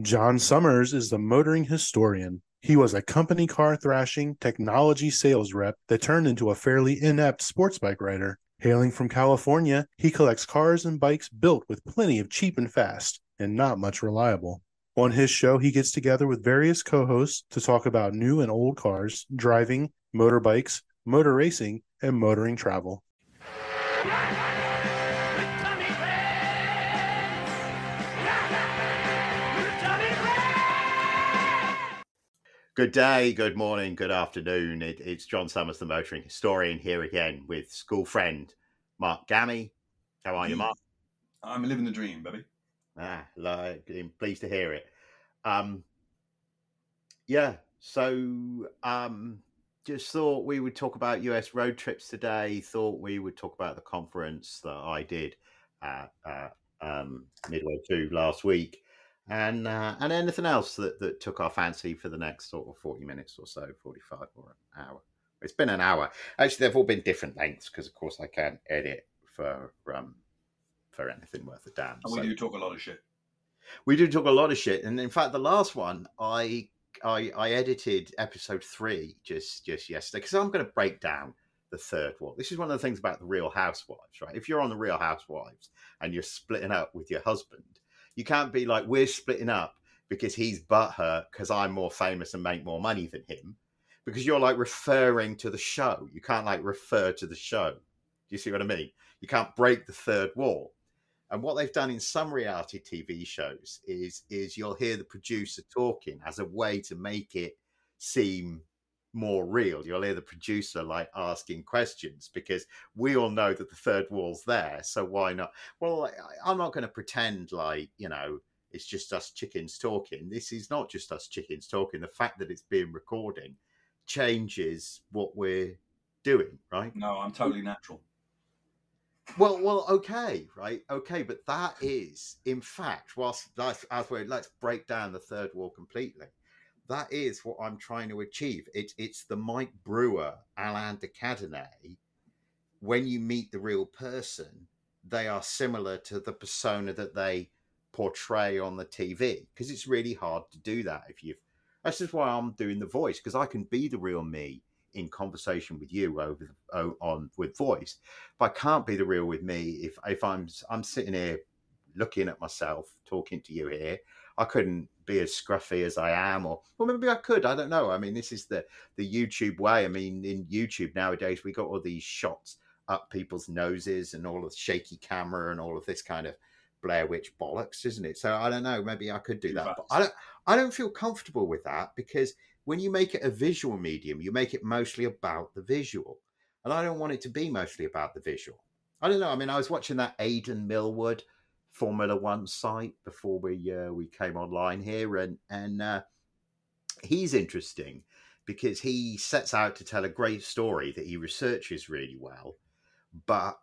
John Summers is the motoring historian. He was a company car thrashing technology sales rep that turned into a fairly inept sports bike rider. Hailing from California, he collects cars and bikes built with plenty of cheap and fast, and not much reliable. On his show, he gets together with various co-hosts to talk about new and old cars, driving, motorbikes, motor racing, and motoring travel. Good day, good morning, good afternoon. It's John Summers, the motoring historian, here again with school friend Mark Gammy. How are you, Mark? I'm living the dream, baby. I'm pleased to hear it. Just thought we would talk about US road trips today. Thought we would talk about the conference that I did midway through last week. And anything else that took our fancy for the next sort of 40 minutes or so, 45 or an hour. It's been an hour. Actually, they've all been different lengths because, of course, I can't edit for anything worth a damn. And we do talk a lot of shit. We do talk a lot of shit. And in fact, the last one, I edited episode 3 just yesterday because I'm going to break down the third one. This is one of the things about the Real Housewives, right? If you're on the Real Housewives and you're splitting up with your husband, you can't be like, we're splitting up because he's butthurt because I'm more famous and make more money than him, because you're like referring to the show. You can't like refer to the show. Do you see what I mean? You can't break the third wall. And what they've done in some reality TV shows is you'll hear the producer talking as a way to make it seem more real. You'll hear the producer like asking questions because we all know that the third wall's there, so why not? Well, I'm not going to pretend like, you know, it's just us chickens talking. This is not just us chickens talking. The fact that it's being recorded changes what we're doing, right? No, I'm totally natural. Well, okay, right? Okay, but that is, in fact, whilst as we're, let's break down the third wall completely. That is what I'm trying to achieve. It's the Mike Brewer, Alain de Cadenet. When you meet the real person, they are similar to the persona that they portray on the TV, because it's really hard to do that. That's just why I'm doing the voice, because I can be the real me in conversation with you with voice, but I can't be the real with me if I'm sitting here looking at myself, talking to you here. I couldn't be as scruffy as I am, or maybe I could. I don't know. I mean, this is the YouTube way. I mean, in YouTube nowadays, we got all these shots up people's noses and all of the shaky camera and all of this kind of Blair Witch bollocks, isn't it? So I don't know. Maybe I could do that, but I don't feel comfortable with that, because when you make it a visual medium, you make it mostly about the visual, and I don't want it to be mostly about the visual. I don't know. I mean, I was watching that Aidan Millwood Formula One site before we came online here, and he's interesting because he sets out to tell a great story that he researches really well, but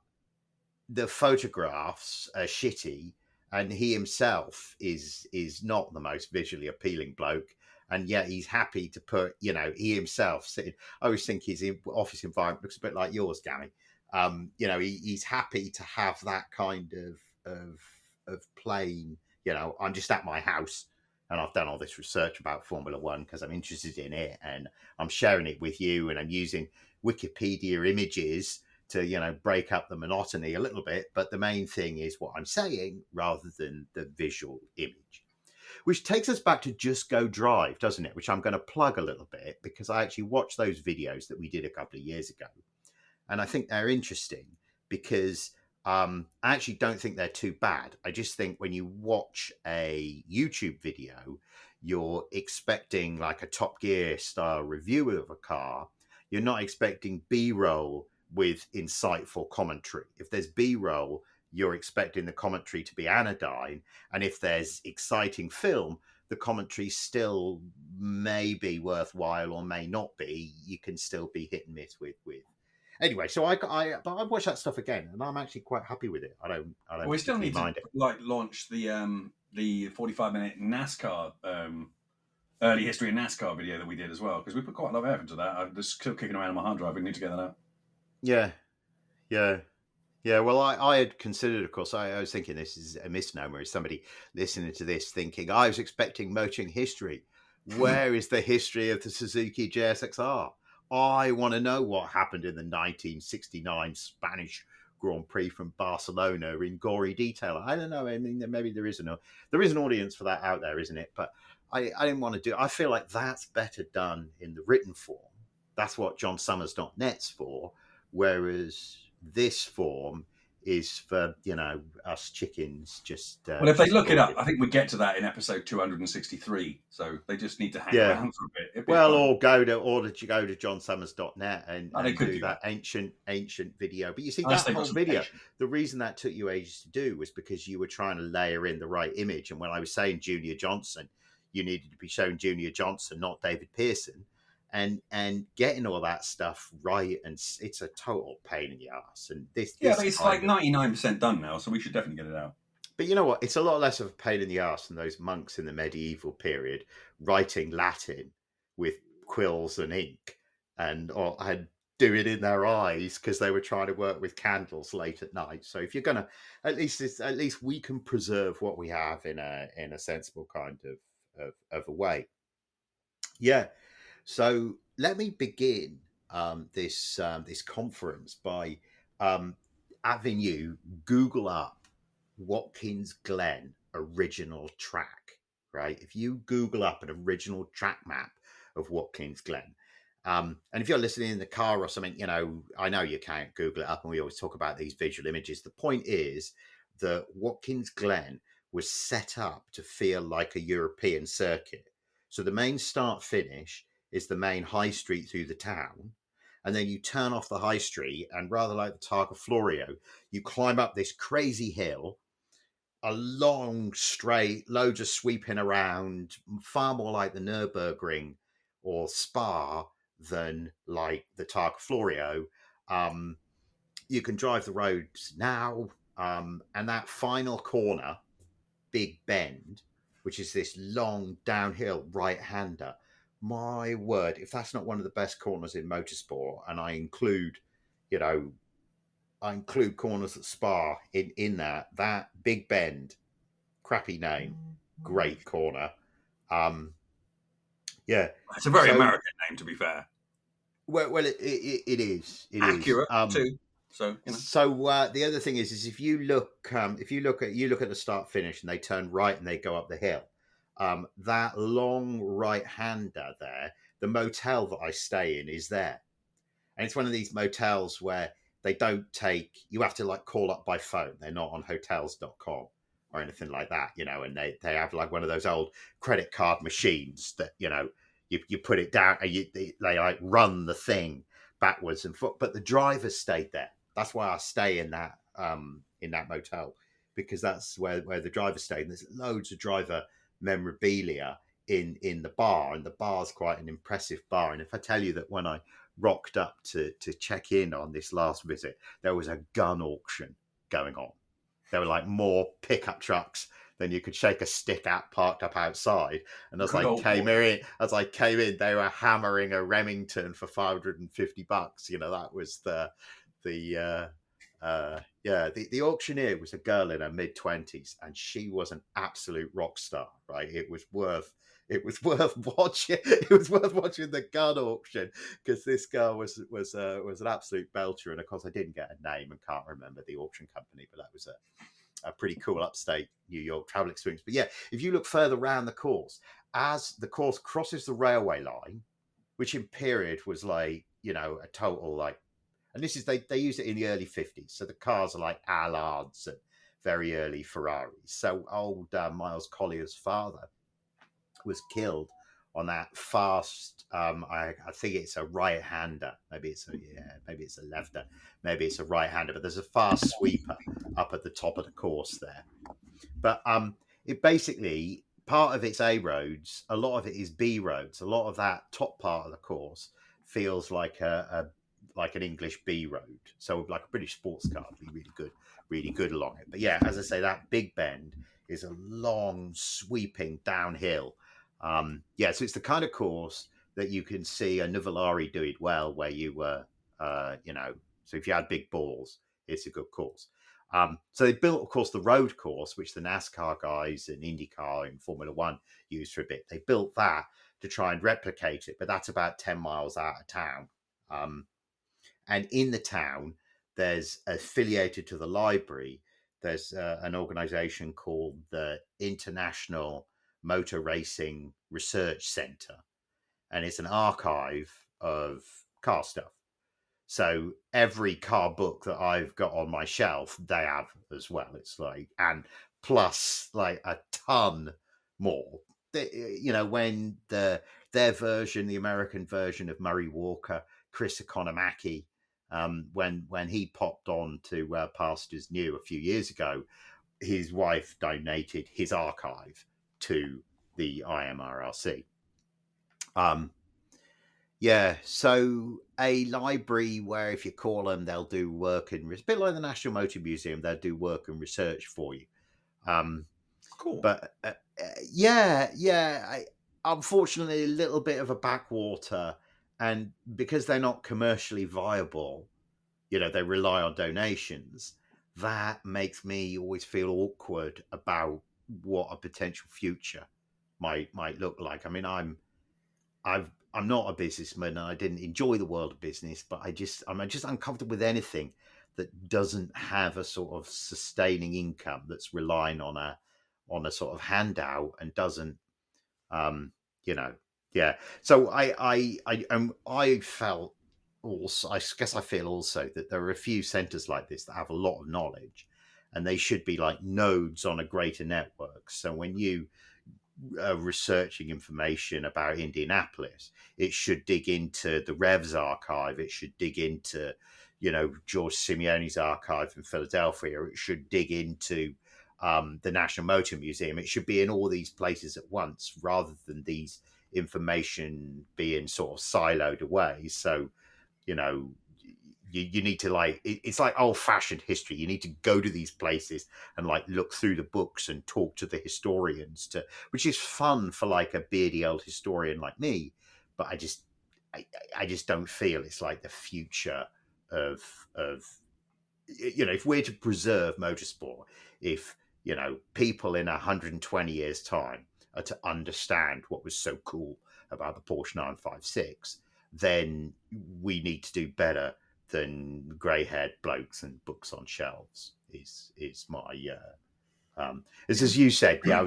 the photographs are shitty, and he himself is not the most visually appealing bloke, and yet he's happy to put, you know, he himself sitting. I always think his office environment looks a bit like yours, Gammy. You know, he's happy to have that kind of plain, you know, I'm just at my house and I've done all this research about Formula One because I'm interested in it and I'm sharing it with you, and I'm using Wikipedia images to, you know, break up the monotony a little bit, but the main thing is what I'm saying rather than the visual image, which takes us back to Just Go Drive, doesn't it? Which I'm going to plug a little bit because I actually watched those videos that we did a couple of years ago, and I think they're interesting because I actually don't think they're too bad. I just think when you watch a YouTube video, you're expecting like a Top Gear style review of a car. You're not expecting B-roll with insightful commentary. If there's B-roll, you're expecting the commentary to be anodyne. And if there's exciting film, the commentary still may be worthwhile or may not be. You can still be hit and miss with. Anyway, so I watched that stuff again, and I'm actually quite happy with it. I don't. We still need to like launch the 45-minute NASCAR early history of NASCAR video that we did as well, because we put quite a lot of effort into that. I'm just still kicking around on my hard drive. We need to get that out. Yeah, yeah, Yeah, well, I had considered, of course, I was thinking this is a misnomer. Is somebody listening to this thinking, I was expecting motoring history. Where is the history of the Suzuki GSX-R? I want to know what happened in the 1969 Spanish Grand Prix from Barcelona in gory detail. I don't know. I mean, maybe there is an audience for that out there, isn't it? But I didn't want to do. I feel like that's better done in the written form. That's what johnsummers.net's for. Whereas this form is for, you know, us chickens just... well, if they look it up, I think we get to that in episode 263. So they just need to hang around for a bit. Well, fun. or go to johnsummers.net and do that ancient video. But you see, that whole video, the reason that took you ages to do was because you were trying to layer in the right image. And when I was saying Junior Johnson, you needed to be shown Junior Johnson, not David Pearson. And getting all that stuff right, and it's a total pain in the ass. And this but it's like 99% done now, so we should definitely get it out. But you know what? It's a lot less of a pain in the ass than those monks in the medieval period writing Latin with quills and ink, and do it in their eyes because they were trying to work with candles late at night. So if you're gonna, at least we can preserve what we have in a sensible kind of a way. Yeah. So let me begin this conference by having you Google up Watkins Glen original track, right? If you Google up an original track map of Watkins Glen, and if you're listening in the car or something, you know, I know you can't Google it up, and we always talk about these visual images. The point is that Watkins Glen was set up to feel like a European circuit. So the main start-finish is the main high street through the town, and then you turn off the high street, and rather like the Targa Florio, you climb up this crazy hill, a long straight, loads of sweeping around, far more like the Nürburgring or Spa than like the Targa Florio. You can drive the roads now, and that final corner, Big Bend, which is this long downhill right-hander. My word, if that's not one of the best corners in motorsport, and I include corners at Spa in that Big Bend, crappy name, great corner. Yeah. It's a very American name, to be fair. Well, it is. It accurate, is. Too. So, you know. So the other thing is if you look, at the start finish and they turn right and they go up the hill, that long right hander there, the motel that I stay in is there, and it's one of these motels where they don't take. You have to like call up by phone. They're not on hotels.com or anything like that, you know. And they have like one of those old credit card machines that, you know, you put it down and they like run the thing backwards and forth. But the driver stayed there. That's why I stay in that motel, because that's where the driver stayed. And there's loads of driver memorabilia in the bar, and the bar's quite an impressive bar. And if I tell you that when I rocked up to check in on this last visit, there was a gun auction going on. There were like more pickup trucks than you could shake a stick at parked up outside. And as I came in, they were hammering a Remington for $550. You know, that was the auctioneer was a girl in her mid-20s, and she was an absolute rock star, right? It was worth watching the gun auction, because this girl was an absolute belcher. And of course I didn't get a name and can't remember the auction company, but that was a pretty cool upstate New York travel experience. But yeah, if you look further around the course, as the course crosses the railway line, which in period was like, you know, a total like, and this is, they used it in the early 50s. So the cars are like Allards and very early Ferraris. So old Miles Collier's father was killed on that fast, I think it's a right-hander. Maybe it's a lefter. Maybe it's a right-hander. But there's a fast sweeper up at the top of the course there. But it basically, part of it's A roads. A lot of it is B roads. A lot of that top part of the course feels like an English B road. So like a British sports car would be really good along it. But yeah, as I say, that Big Bend is a long sweeping downhill. So it's the kind of course that you can see a Novellari do it well, where you were, so if you had big balls, it's a good course. So they built, of course, the road course, which the NASCAR guys and IndyCar and Formula One used for a bit. They built that to try and replicate it, but that's about 10 miles out of town. And in the town, there's affiliated to the library, there's an organization called the International Motor Racing Research Center, and it's an archive of car stuff. So every car book that I've got on my shelf, they have as well. It's like, and plus like a ton more. You know, when their version, the American version of Murray Walker, Chris Economaki, when he popped on to Pastors New a few years ago, his wife donated his archive to the IMRRC. Yeah, so a library where if you call them, they'll do work and a bit like the National Motor Museum, they'll do work and research for you. Cool. But unfortunately, a little bit of a backwater, and because they're not commercially viable, you know, they rely on donations. That makes me always feel awkward about what a potential future might look like. I mean, I'm not a businessman, and I didn't enjoy the world of business, but I'm just uncomfortable with anything that doesn't have a sort of sustaining income that's relying on a sort of handout and doesn't, yeah. So I feel also that there are a few centers like this that have a lot of knowledge, and they should be like nodes on a greater network. So when you researching information about Indianapolis, it should dig into the Revs archive, it should dig into, you know, George Simeone's archive in Philadelphia, it should dig into the National Motor Museum. It should be in all these places at once, rather than these information being sort of siloed away. So, you know, you need to, like, it's like old-fashioned history. You need to go to these places and like look through the books and talk to the historians, which is fun for like a beardy old historian like me. But I just don't feel it's like the future of, you know, if we're to preserve motorsport, if, you know, people in 120 years time are to understand what was so cool about the Porsche 956, then we need to do better than grey-haired blokes and books on shelves is my as you said. Yeah,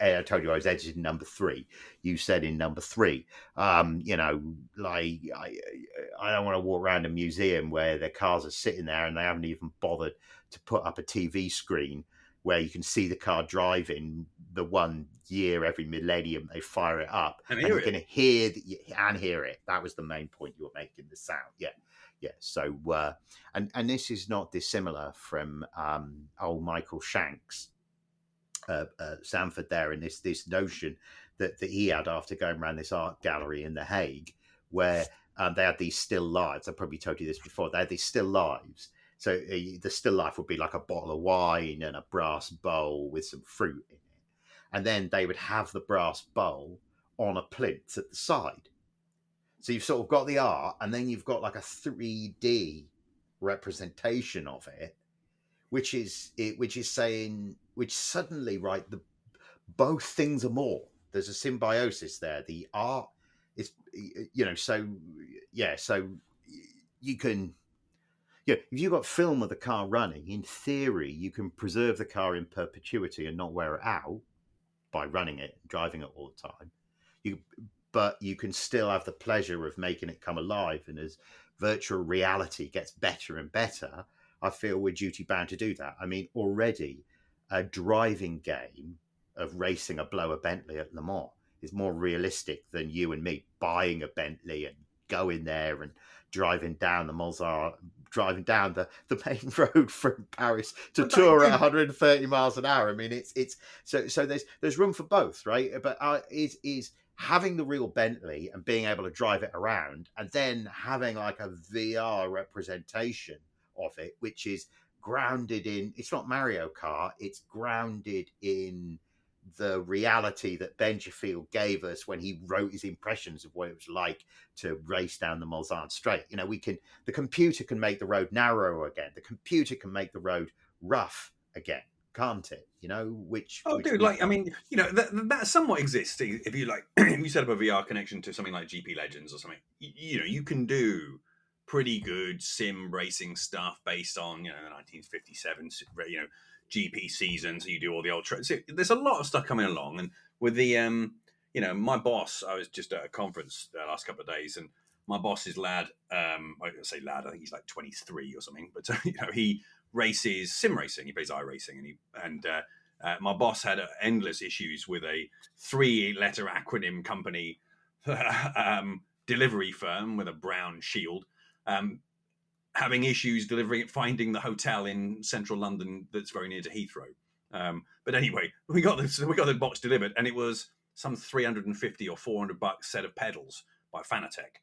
I told you I was edited in number 3. You said in number 3, you know, like I don't want to walk around a museum where their cars are sitting there and they haven't even bothered to put up a TV screen where you can see the car driving the one year every millennium they fire it up and you're going to hear it. That was the main point you were making, the sound. Yeah. So, and this is not dissimilar from old Michael Shanks, Sanford there, and this notion that he had after going around this art gallery in The Hague, where they had these still lives. I probably told you this before. They had these still lives. So the still life would be like a bottle of wine and a brass bowl with some fruit in it. And then they would have the brass bowl on a plinth at the side. So you've sort of got the art, and then you've got like a 3D representation of it, which suddenly, right, both things are more. There's a symbiosis there. The art is, you know, so yeah, so you can, you know, if you've got film of the car running, in theory, you can preserve the car in perpetuity and not wear it out by running it, driving it all the time. But you can still have the pleasure of making it come alive. And as virtual reality gets better and better, I feel we're duty bound to do that. I mean, already a driving game of racing a blower Bentley at Le Mans is more realistic than you and me buying a Bentley and going there and driving down the Mulsanne, driving down the main road from Paris to Tours at 130 miles an hour. I mean, it's so there's room for both, right? But is having the real Bentley and being able to drive it around, and then having like a VR representation of it, which is grounded in, it's not Mario Kart, it's grounded in the reality that Bengerfield gave us when he wrote his impressions of what it was like to race down the Mulsanne Straight. You know, the computer can make the road narrower again. The computer can make the road rough again, can't it? You know, that somewhat exists. If you like, if you set up a VR connection to something like GP Legends or something, you can do pretty good sim racing stuff based on, the 1957, GP season. So you do all the old tricks. So there's a lot of stuff coming along. And with the, my boss, I was just at a conference the last couple of days, and my boss's lad, I think he's like 23 or something, but he races sim racing. He plays iRacing, and my boss had endless issues with a 3-letter acronym company delivery firm with a brown shield, having issues finding the hotel in central London that's very near to Heathrow. But anyway, we got the box delivered, and it was some $350 or $400 set of pedals by Fanatec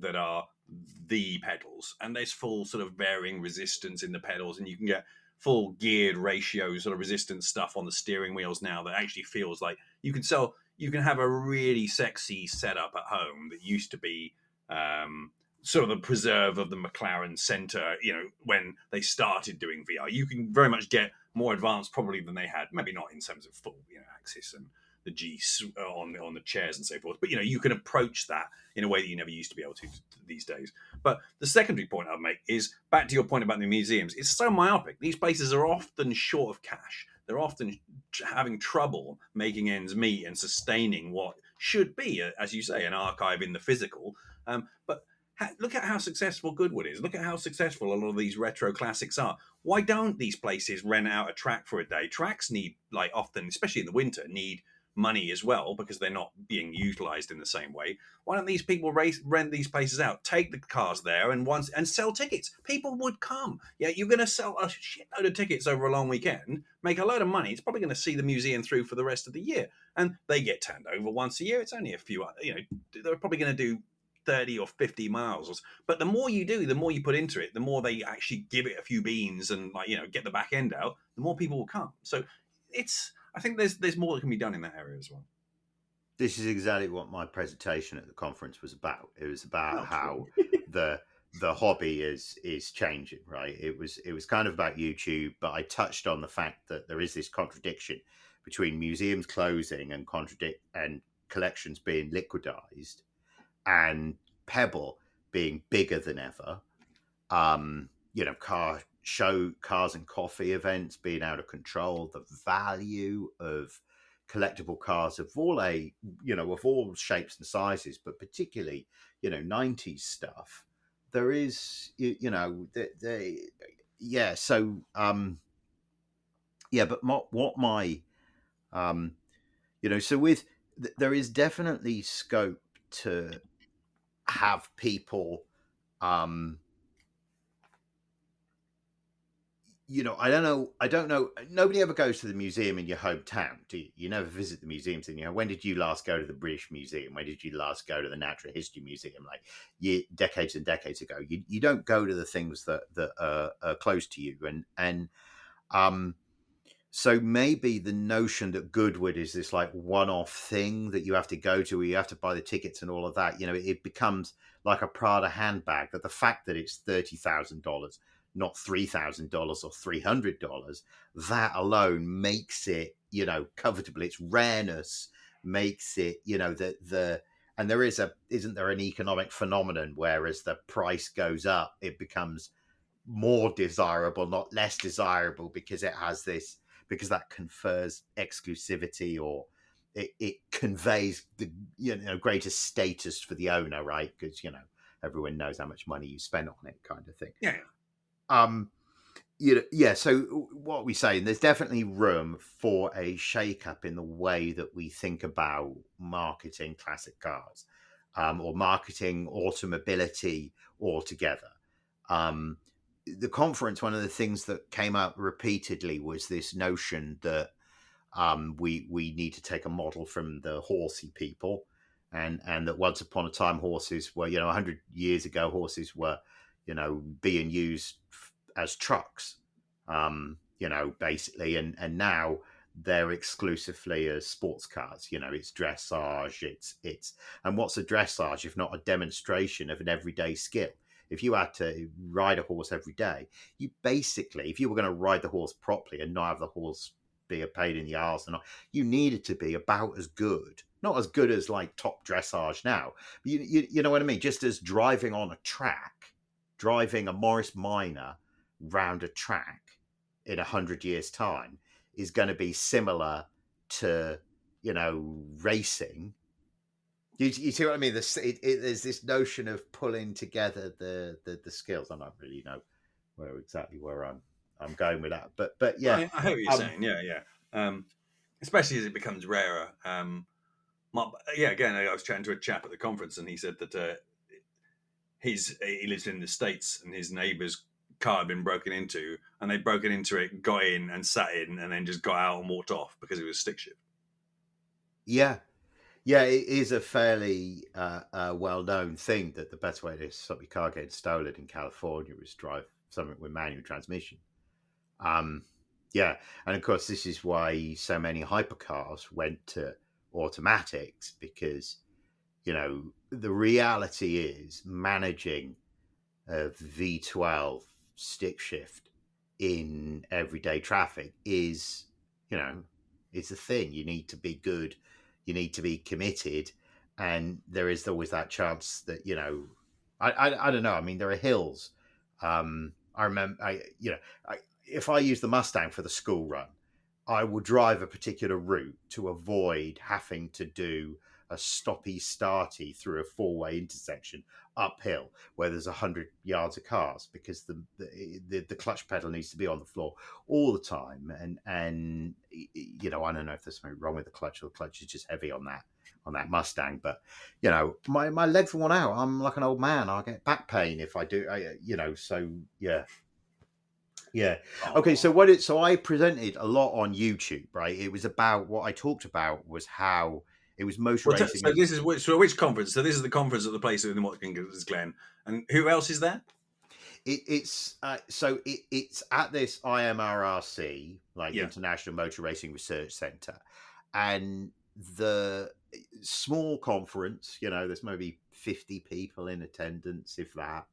that are the pedals, and there's full sort of varying resistance in the pedals, and you can get full geared ratio sort of resistance stuff on the steering wheels now that actually feels like you can have a really sexy setup at home that used to be sort of the preserve of the McLaren Center, when they started doing VR. You can very much get more advanced probably than they had, maybe not in terms of full, axis and the G on the chairs and so forth, but, you can approach that in a way that you never used to be able to these days. But the secondary point I'd make is, back to your point about the museums, it's so myopic. These places are often short of cash. They're often having trouble making ends meet and sustaining what should be, as you say, an archive in the physical. But look at how successful Goodwood is. Look at how successful a lot of these retro classics are. Why don't these places rent out a track for a day? Tracks need, often, especially in the winter, need money as well, because they're not being utilized in the same way. Why don't these people rent these places out, take the cars there and sell tickets? People would come. Yeah, you're going to sell a shitload of tickets over a long weekend, make a load of money. It's probably going to see the museum through for the rest of the year, and they get turned over once a year. It's only a few, they're probably going to do 30 or 50 miles. But the more you do, the more you put into it, the more they actually give it a few beans and get the back end out, the more people will come. So I think there's more that can be done in that area as well. This is exactly what my presentation at the conference was about. It was about how the hobby is changing, right? It was kind of about YouTube, but I touched on the fact that there is this contradiction between museums closing and collections being liquidized, and Pebble being bigger than ever, cars and coffee events being out of control, the value of collectible cars of all shapes and sizes, but particularly 90s stuff. There is but there is definitely scope to have people I don't know. Nobody ever goes to the museum in your hometown, do you? You never visit the museums in your. When did you last go to the British Museum? When did you last go to the Natural History Museum? Decades and decades ago. You don't go to the things that are close to you, and so maybe the notion that Goodwood is this one-off thing that you have to go to, where you have to buy the tickets and all of that. It becomes like a Prada handbag. That the fact that it's $30,000. Not $3,000 or $300, that alone makes it, covetable. Its rareness makes it, and isn't there an economic phenomenon where as the price goes up, it becomes more desirable, not less desirable, because it has this, because that confers exclusivity, or it conveys the, greater status for the owner, right? Because, everyone knows how much money you spend on it, kind of thing. Yeah. So what are we saying? There's definitely room for a shake-up in the way that we think about marketing classic cars, or marketing automobility altogether. The conference, one of the things that came up repeatedly was this notion that we need to take a model from the horsey people, and that once upon a time horses were, 100 years ago, horses were, being used as trucks, basically. And now they're exclusively as sports cars. You know, it's dressage, it's and what's a dressage if not a demonstration of an everyday skill? If you had to ride a horse every day, you basically, if you were going to ride the horse properly and not have the horse be a pain in the arse, and you needed to be about as good, not as good as like top dressage now, but you know what I mean? Just as driving on a track, driving a Morris Minor round a track in 100 years' time is going to be similar to, you know, racing. You see what I mean? There's this notion of pulling together the skills. I don't really know where I'm going with that, but yeah, I hear what you're saying. Yeah. Especially as it becomes rarer. Again, I was chatting to a chap at the conference, and he said that he lives in the States, and his neighbour's car had been broken into, and they'd broken into it, got in and sat in, and then just got out and walked off because it was stick shift. Yeah. Yeah, it is a fairly well-known thing that the best way to stop your car getting stolen in California is drive something with manual transmission. And of course, this is why so many hypercars went to automatics, because, you know, the reality is managing a V12 stick shift in everyday traffic is, you know, it's a thing. You need to be good. You need to be committed, and there is always that chance that, you know, I don't know. I mean, there are hills. If I use the Mustang for the school run, I will drive a particular route to avoid having to do a stoppy-starty through a four-way intersection uphill where there's 100 yards of cars, because the clutch pedal needs to be on the floor all the time. And you know, I don't know if there's something wrong with the clutch, or the clutch is just heavy on that Mustang. But you know, my legs are worn out. I'm like an old man. I get back pain if I do. Yeah. Okay. So I presented a lot on YouTube, right? It was about what I talked about was how. It was most racing. So this is which conference? So this is the conference at the place in Watkins Glen, and who else is there? It's at this IMRRC, International Motor Racing Research Center, and the small conference. You know, there's maybe 50 people in attendance, if that.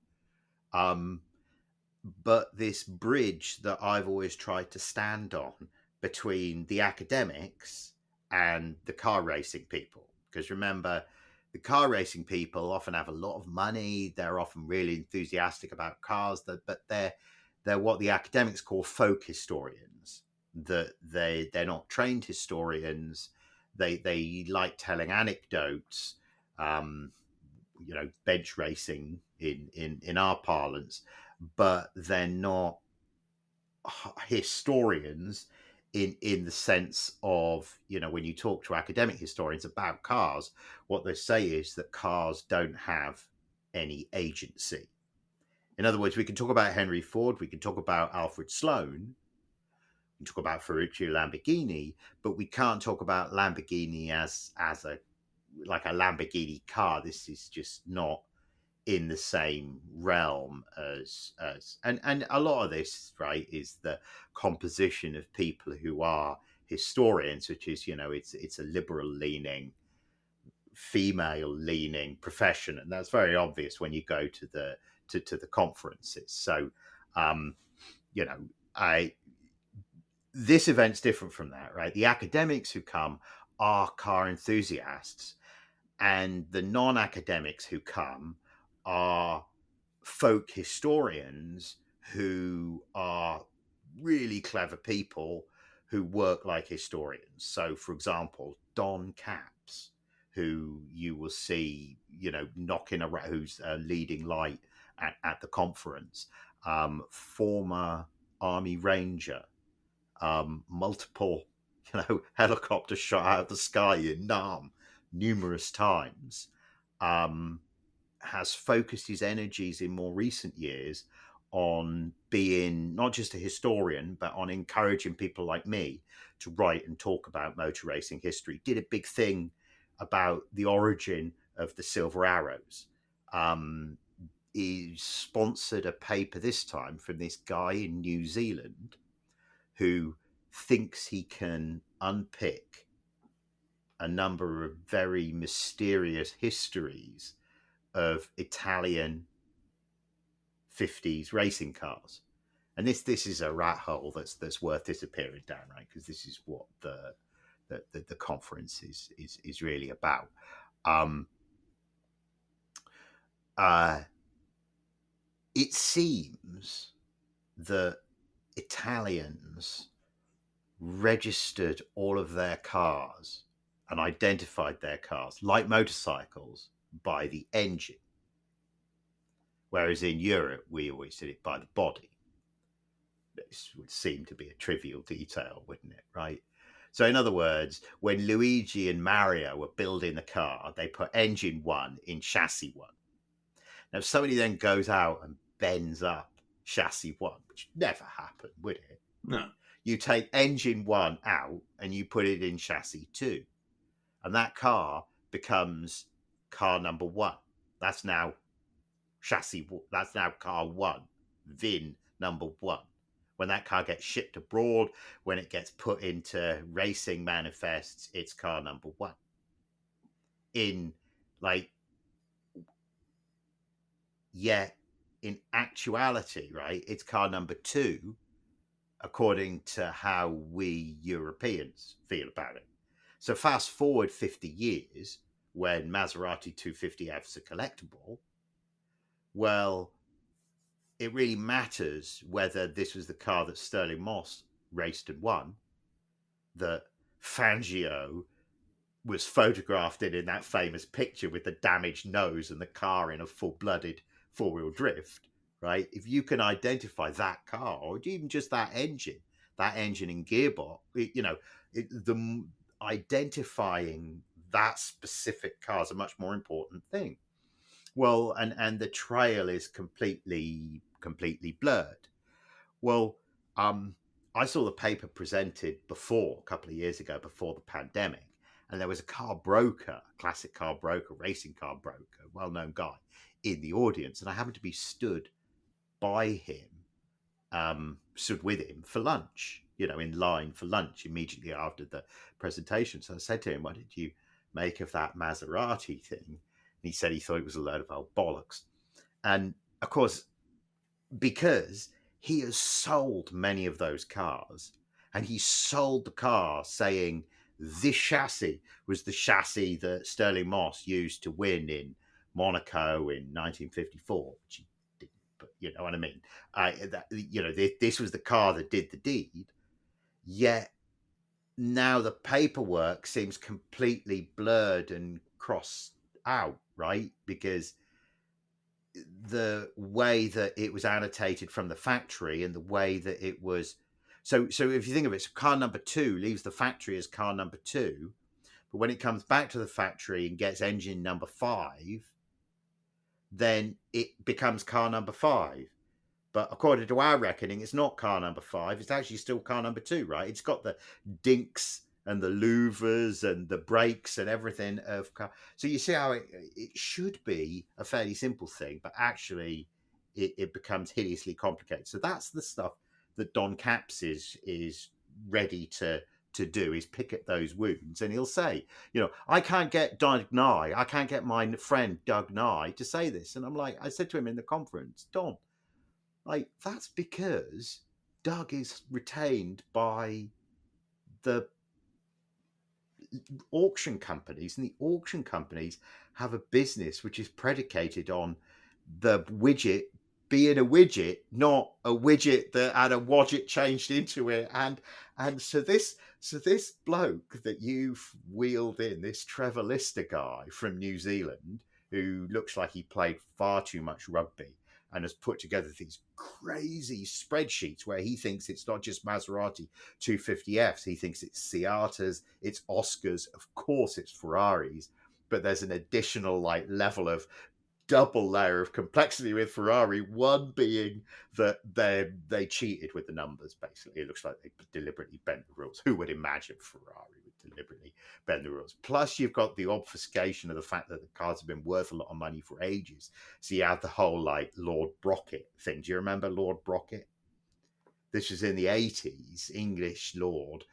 But this bridge that I've always tried to stand on between the academics and the car racing people, because remember, the car racing people often have a lot of money. They're often really enthusiastic about cars, but they're what the academics call folk historians. That they're not trained historians. They like telling anecdotes. You know, bench racing in our parlance, but they're not historians. In the sense of, you know, when you talk to academic historians about cars, what they say is that cars don't have any agency. In other words, we can talk about Henry Ford, we can talk about Alfred Sloan, we can talk about Ferruccio Lamborghini, but we can't talk about Lamborghini as a Lamborghini car. This is just not in the same realm as us. And a lot of this, right, is the composition of people who are historians, which is, you know, it's a liberal leaning, female leaning profession. And that's very obvious when you go to the conferences. So, you know, this event's different from that, right? The academics who come are car enthusiasts, and the non-academics who come are folk historians who are really clever people who work like historians. So, for example, Don Capps, who you will see, you know, knocking around, who's a leading light at the conference, former Army Ranger, multiple, you know, helicopter shot out of the sky in Nam numerous times, has focused his energies in more recent years on being not just a historian, but on encouraging people like me to write and talk about motor racing history. Did a big thing about the origin of the Silver Arrows. He sponsored a paper this time from this guy in New Zealand who thinks he can unpick a number of very mysterious histories of Italian 50s racing cars. And this is a rat hole that's worth disappearing down, right? Because this is what the conference is really about. It seems that Italians registered all of their cars and identified their cars, like motorcycles, by the engine. Whereas in Europe, we always did it by the body. This would seem to be a trivial detail, wouldn't it, right? So in other words, when Luigi and Mario were building the car, they put engine one in chassis one. Now, if somebody then goes out and bends up chassis one, which never happened, would it? No. You take engine one out and you put it in chassis two. And that car becomes car number one. That's now chassis. That's now car one, VIN number one. When that car gets shipped abroad, when it gets put into racing manifests, it's car number one. In like, yet in actuality, right, it's car number two, according to how we Europeans feel about it. So fast forward 50 years when Maserati 250Fs are collectible, well, it really matters whether this was the car that Sterling Moss raced and won, that Fangio was photographed in that famous picture with the damaged nose and the car in a full-blooded four-wheel drift, right? If you can identify that car or even just that engine and gearbox, identifying that specific car is a much more important thing. Well, and the trail is completely blurred. Well, I saw the paper presented before, a couple of years ago, before the pandemic, and there was a car broker, classic car broker, racing car broker, well-known guy in the audience, and I happened to be stood with him for lunch, in line for lunch immediately after the presentation. So I said to him, "What did you make of that Maserati thing?" And he said he thought it was a load of old bollocks. And of course, because he has sold many of those cars, and he sold the car saying this chassis was the chassis that Sterling Moss used to win in Monaco in 1954, which he didn't, but you know what I mean? This was the car that did the deed. Yet now the paperwork seems completely blurred and crossed out, right? Because the way that it was annotated from the factory and the way that it was, so if you think of it, so car number two leaves the factory as car number two, but when it comes back to the factory and gets engine number five, then it becomes car number five. But according to our reckoning, it's not car number five, it's actually still car number two, right? It's got the dinks and the louvers and the brakes and everything of car. So you see how it should be a fairly simple thing, but actually it becomes hideously complicated. So that's the stuff that Don Capps is ready to do, is pick at those wounds. And he'll say, I can't get Doug Nye, I can't get my friend Doug Nye to say this. And I'm like, I said to him in the conference, Don, like, that's because Doug is retained by the auction companies, and the auction companies have a business which is predicated on the widget being a widget, not a widget that had a widget changed into it. And so this bloke that you've wheeled in, this Trevor Lister guy from New Zealand, who looks like he played far too much rugby and has put together these crazy spreadsheets where he thinks it's not just Maserati 250Fs, he thinks it's Ciatas, it's Oscars, of course it's Ferraris, but there's an additional level of double layer of complexity with Ferrari, one being that they cheated with the numbers, basically. It looks like they deliberately bent the rules. Who would imagine Ferrari would deliberately bend the rules? Plus, you've got the obfuscation of the fact that the cars have been worth a lot of money for ages. So you have the whole Lord Brockett thing. Do you remember Lord Brockett? this was in the 80s, English lord,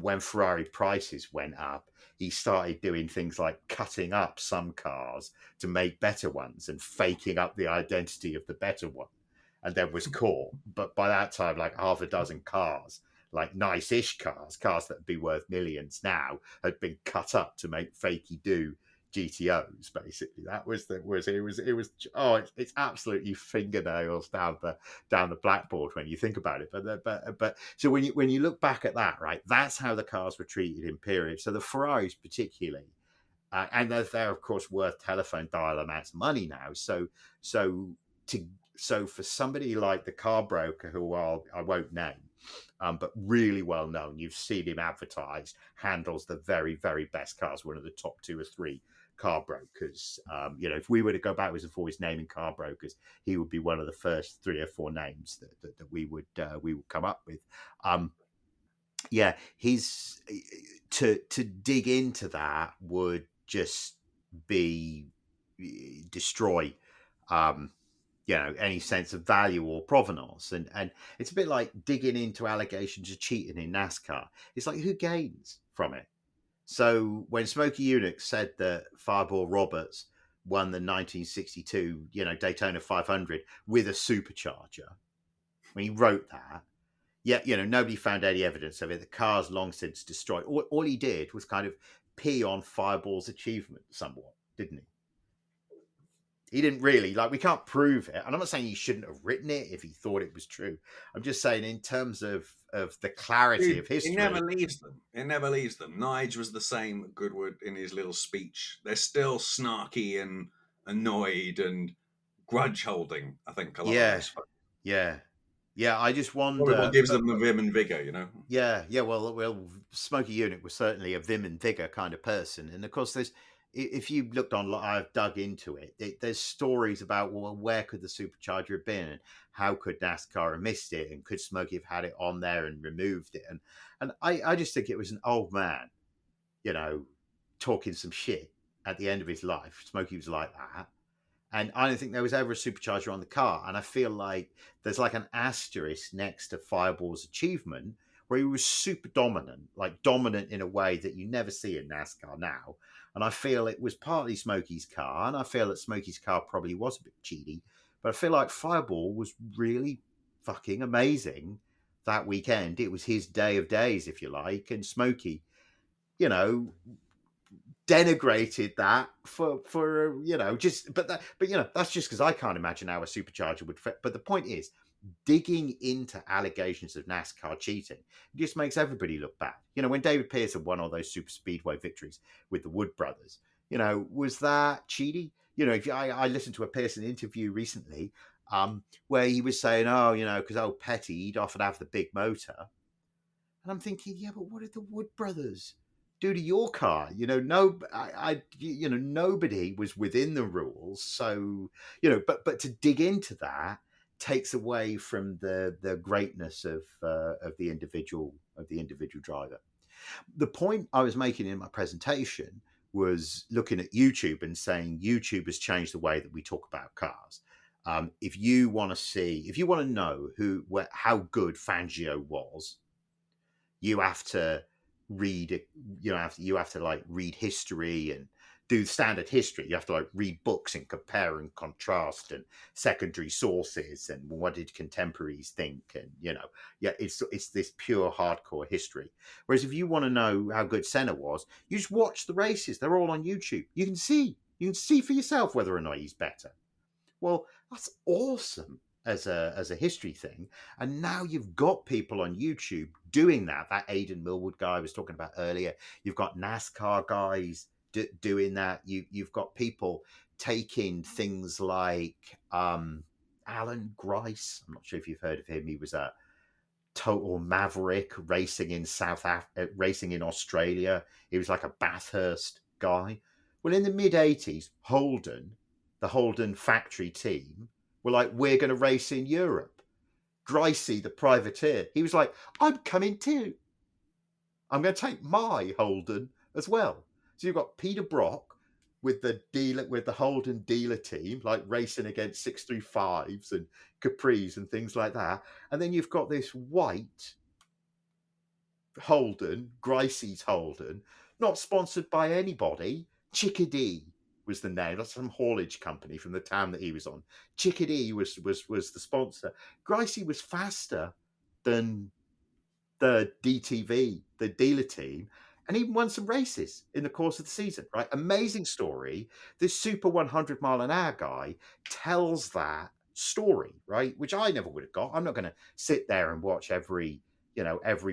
when Ferrari prices went up, he started doing things like cutting up some cars to make better ones and faking up the identity of the better one, and then was caught. But by that time, like half a dozen cars, like nice-ish cars that would be worth millions now, had been cut up to make fakey-do GTOs, basically. It's absolutely fingernails down the blackboard when you think about it. But so when you look back at that, right, that's how the cars were treated in period. So the Ferraris particularly, and they're of course worth telephone dial amounts of money now. So for somebody like the car broker, who I won't name, but really well known, you've seen him advertised, handles the very, very best cars, one of the top 2 or 3 car brokers. If we were to go backwards and forwards naming car brokers, he would be one of the first 3 or 4 names that we would come up with. He's to dig into that would just be destroy. Any sense of value or provenance. And it's a bit like digging into allegations of cheating in NASCAR. It's like, who gains from it? So when Smokey Yunick said that Fireball Roberts won the 1962, Daytona 500 with a supercharger, when he wrote that, yet, nobody found any evidence of it. The car's long since destroyed. All he did was kind of pee on Fireball's achievement somewhat, didn't he? He didn't really, we can't prove it. And I'm not saying he shouldn't have written it if he thought it was true. I'm just saying in terms of the clarity of history. It never leaves them. Nige was the same at Goodwood in his little speech. They're still snarky and annoyed and grudge holding, I think, a lot of this. Yeah, I just wonder what gives them the vim and vigor, Yeah, well, Smokey Yunick was certainly a vim and vigor kind of person. And of course if you looked on, I've dug into it, there's stories about, well, where could the supercharger have been? And how could NASCAR have missed it? And could Smokey have had it on there and removed it? And I just think it was an old man, talking some shit at the end of his life. Smokey was like that. And I don't think there was ever a supercharger on the car. And I feel like there's an asterisk next to Fireball's achievement where he was super dominant, dominant in a way that you never see in NASCAR now. And I feel it was partly Smokey's car, and I feel that Smokey's car probably was a bit cheaty, but I feel like Fireball was really fucking amazing that weekend. It was his day of days, if you like, and Smokey, denigrated that for that's just because I can't imagine how a supercharger would fit. But the point is, digging into allegations of NASCAR cheating just makes everybody look bad. When David Pearson won all those super speedway victories with the Wood Brothers, was that cheaty? I listened to a Pearson interview recently where he was saying, because old Petty, he'd often have the big motor. And I'm thinking, yeah, but what did the Wood Brothers do to your car? Nobody was within the rules. So, but to dig into that takes away from the greatness of the individual driver. The point I was making in my presentation was looking at YouTube and saying YouTube has changed the way that we talk about cars. If you want to know how good Fangio was, you have to read. You have to read history and do standard history. You have to read books and compare and contrast and secondary sources and what did contemporaries think, and it's this pure hardcore history. Whereas if you want to know how good Senna was, you just watch the races. They're all on YouTube. You can see for yourself whether or not he's better. Well, that's awesome as a history thing. And now you've got people on YouTube doing that Aidan Millwood guy I was talking about earlier. You've got NASCAR guys doing that. You've got people taking things like Allan Grice. I'm not sure if you've heard of him. He was a total maverick racing in racing in Australia. He was like a Bathurst guy. Well, in the mid 80s, the Holden factory team were like, we're going to race in Europe. Gricey, the privateer, he was like, I'm coming too. I'm going to take my Holden as well. So you've got Peter Brock with the Holden dealer team, like racing against 635s and Capris and things like that. And then you've got this white Holden, Gricey's Holden, not sponsored by anybody. Chickadee was the name. That's some haulage company from the town that he was on. Chickadee was the sponsor. Gricey was faster than the DTV, the dealer team, and even won some races in the course of the season, right? Amazing story. This super 100-mile-an-hour guy tells that story, right? Which I never would have got. I'm not going to sit there and watch every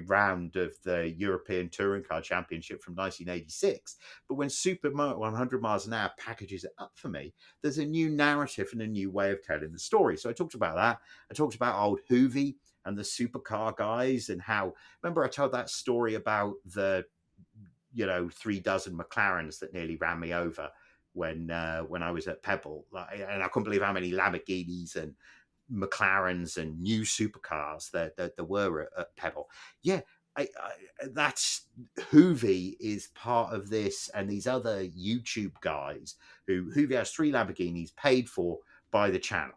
round of the European Touring Car Championship from 1986. But when Super 100 miles an hour packages it up for me, there's a new narrative and a new way of telling the story. So I talked about that. I talked about old Hoovie and the supercar guys and how, remember I told that story about the, 3 dozen McLarens that nearly ran me over when I was at Pebble. And I couldn't believe how many Lamborghinis and McLarens and new supercars that were at Pebble. Yeah, that's Hoovie is part of this, and these other YouTube guys who Hoovie has 3 Lamborghinis paid for by the channel,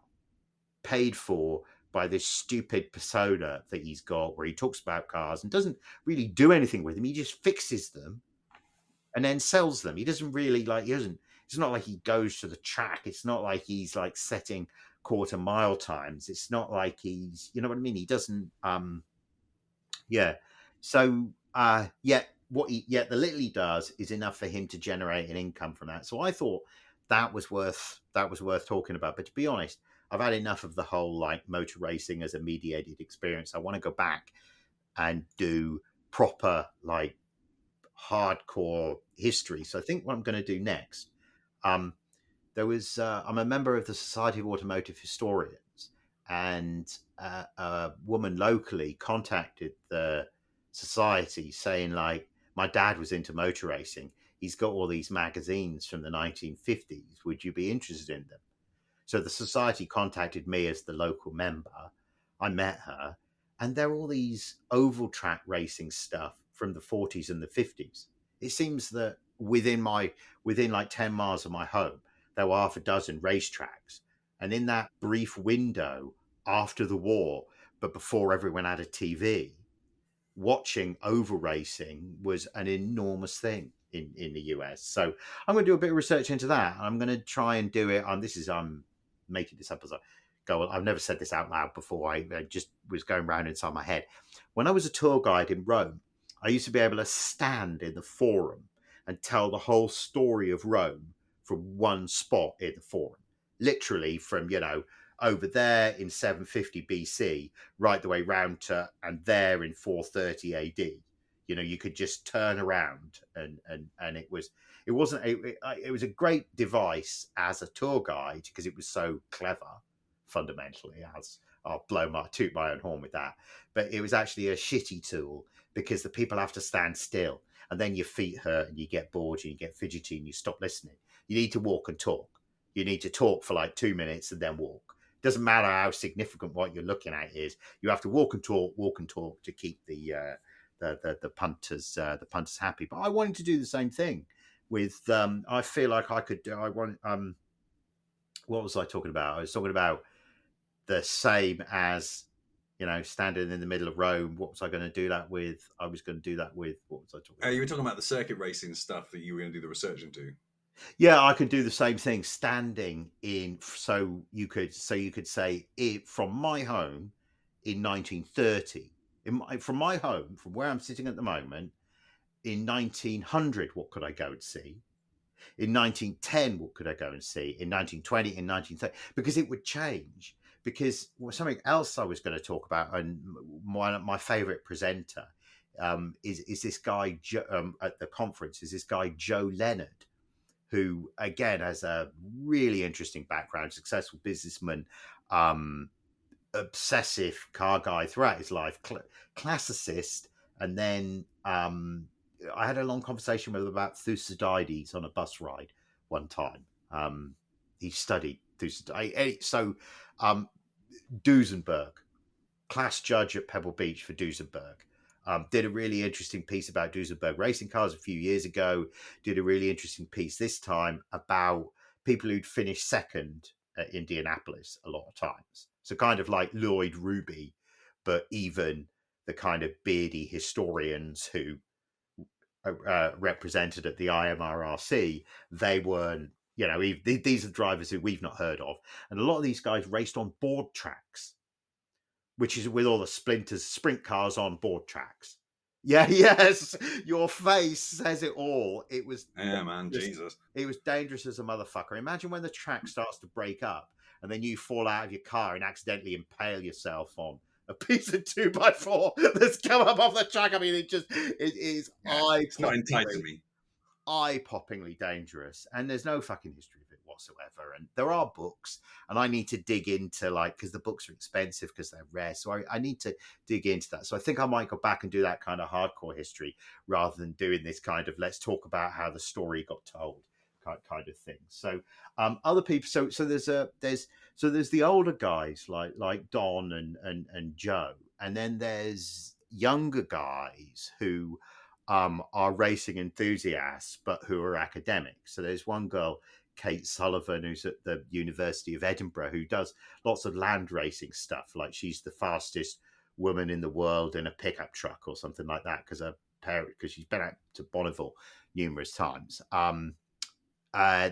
paid for by this stupid persona that he's got where he talks about cars and doesn't really do anything with them. He just fixes them and then sells them. He doesn't really it's not like he goes to the track. It's not like he's like setting quarter mile times. It's not like he's, you know what I mean? He doesn't, the little he does is enough for him to generate an income from that. So I thought that was worth talking about. But to be honest, I've had enough of the whole like motor racing as a mediated experience. I want to go back and do proper, like hardcore history. So I think what I'm going to do next, I'm a member of the Society of Automotive Historians, and a woman locally contacted the society saying, like, my dad was into motor racing. He's got all these magazines from the 1950s. Would you be interested in them? So the society contacted me as the local member. I met her, and there are all these oval track racing stuff from the 40s and the 50s. It seems that within like 10 miles of my home, there were 6 racetracks. And in that brief window after the war, but before everyone had a TV, watching oval racing was an enormous thing in the US. So I'm going to do a bit of research into that. I'm going to try and do it. I'm making this up as I go. I've never said this out loud before. I just was going round inside my head. When I was a tour guide in Rome, I used to be able to stand in the forum and tell the whole story of Rome from one spot in the forum, literally from, over there in 750 BC, right the way round to, and there in 430 AD, you could just turn around and it was a great device as a tour guide because it was so clever, fundamentally, as I'll toot my own horn with that. But it was actually a shitty tool because the people have to stand still and then your feet hurt and you get bored and you get fidgety and you stop listening. You need to walk and talk. You need to talk for like 2 minutes and then walk. Doesn't matter how significant what you're looking at is. You have to walk and talk to keep the punters happy. But I wanted to do the same thing with. I feel like I could do. I want. What was I talking about? I was talking about the same as standing in the middle of Rome. What was I going to do that with? I was going to do that with. What was I talking about? You were talking about the circuit racing stuff that you were going to do the research into. Yeah, I could do the same thing standing in. So you could say it from my home in 1930, from my home, from where I'm sitting at the moment in 1900, what could I go and see? In 1910, what could I go and see? In 1920, in 1930, because it would change. Because something else I was going to talk about, and my favorite presenter is this guy at the conference is this guy, Joe Leonard, who again has a really interesting background, successful businessman, obsessive car guy throughout his life, classicist. And then I had a long conversation with him about Thucydides on a bus ride one time. He studied Thucydides. So Duesenberg, class judge at Pebble Beach for Duesenberg. Did a really interesting piece about Duesenberg racing cars a few years ago. Did a really interesting piece this time about people who'd finished second at Indianapolis a lot of times. So kind of like Lloyd Ruby, but even the kind of beardy historians who represented at the IMRRC, they weren't, you know, these are drivers who we've not heard of. And a lot of these guys raced on board tracks, which is with all the splinters, sprint cars on board tracks. Yeah, yes, your face says it all. It was, yeah, man, Jesus. It was dangerous as a motherfucker. Imagine when the track starts to break up and then you fall out of your car and accidentally impale yourself on a piece of 2x4 that's come up off the track. I mean, it is eye-poppingly dangerous, and there's no fucking history of it whatsoever. And there are books, and I need to dig into, like, because the books are expensive because they're rare, so I need to dig into that. So I think I might go back and do that kind of hardcore history rather than doing this kind of let's talk about how the story got told kind of thing. So other people, there's the older guys like Don and Joe, and then there's younger guys who are racing enthusiasts but who are academics. So there's one girl, Kate Sullivan, who's at the University of Edinburgh, who does lots of land racing stuff. Like, she's the fastest woman in the world in a pickup truck or something like that because her parent, because she's been out to Bonneville numerous times.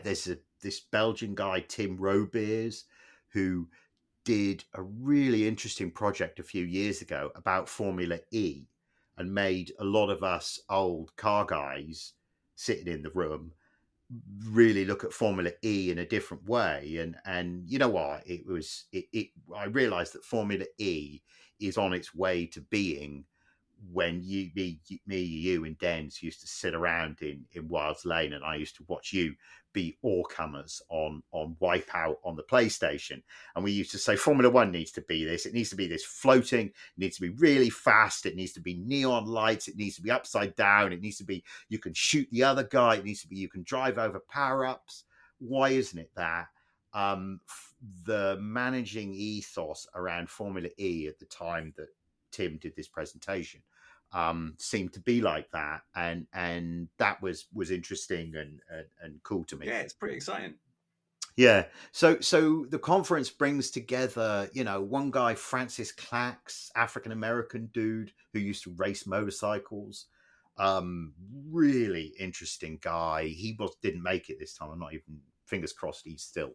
There's this Belgian guy, Tim Robiers, who did a really interesting project a few years ago about Formula E and made a lot of us old car guys sitting in the room really look at Formula E in a different way. And you know what? I realized that Formula E is on its way to being when you and Dens used to sit around in Wilds Lane, and I used to watch you be all comers on Wipeout on the PlayStation. And we used to say, Formula One needs to be this. It needs to be this floating. It needs to be really fast. It needs to be neon lights. It needs to be upside down. It needs to be, you can shoot the other guy. It needs to be, you can drive over power-ups. Why isn't it that? The managing ethos around Formula E at the time that Tim did this presentation seemed to be like that, and that was interesting and cool to me. Yeah, it's pretty exciting. Yeah, so the conference brings together, you know, one guy, Francis Clax, African American dude who used to race motorcycles, really interesting guy. He didn't make it this time. I'm not even, fingers crossed he's still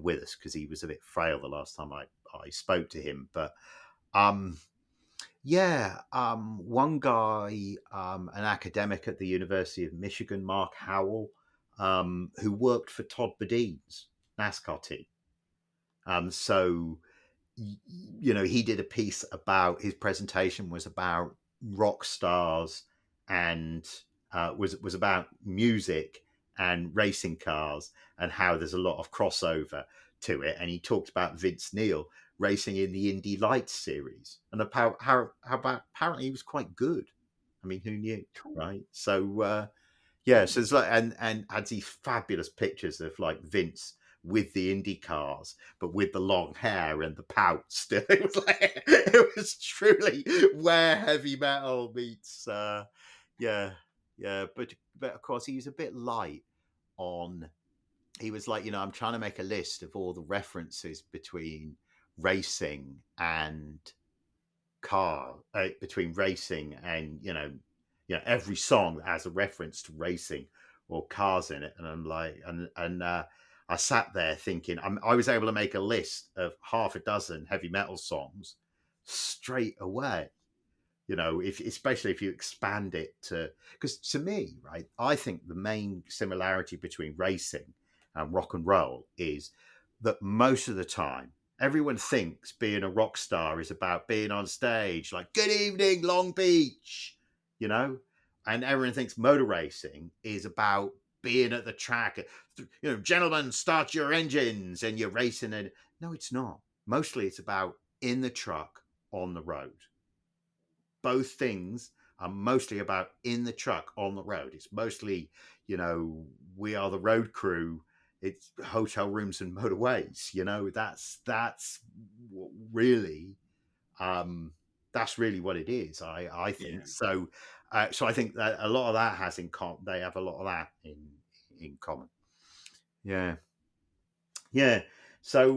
with us, because he was a bit frail the last time I spoke to him, but one guy, an academic at the University of Michigan, Mark Howell, who worked for Todd Bodine's NASCAR team. So, you know, he did a piece about, his presentation was about rock stars and was about music and racing cars and how there's a lot of crossover to it. And he talked about Vince Neil racing in the Indy Lights series, and apparently he was quite good. I mean, who knew, right? So so it's like, and had these fabulous pictures of like Vince with the Indy cars, but with the long hair and the pout still. It was truly where heavy metal meets but of course he was a bit light on, he was like, you know, I'm trying to make a list of all the references between racing and car, between racing and, you know, every song that has a reference to racing or cars in it. And I'm like, and I sat there thinking, I was able to make a list of half a dozen heavy metal songs straight away. You know, especially if you expand it to, because to me, right, I think the main similarity between racing and rock and roll is that most of the time, everyone thinks being a rock star is about being on stage, like, good evening, Long Beach, you know? And everyone thinks motor racing is about being at the track. You know, gentlemen, start your engines, and you're racing. And no, it's not. Mostly it's about in the truck, on the road. Both things are mostly about in the truck, on the road. It's mostly, you know, we are the road crew. It's hotel rooms and motorways, you know, that's really that's really what it is. I think so. So I think that a lot of that has in common. They have a lot of that in common. Yeah, yeah. So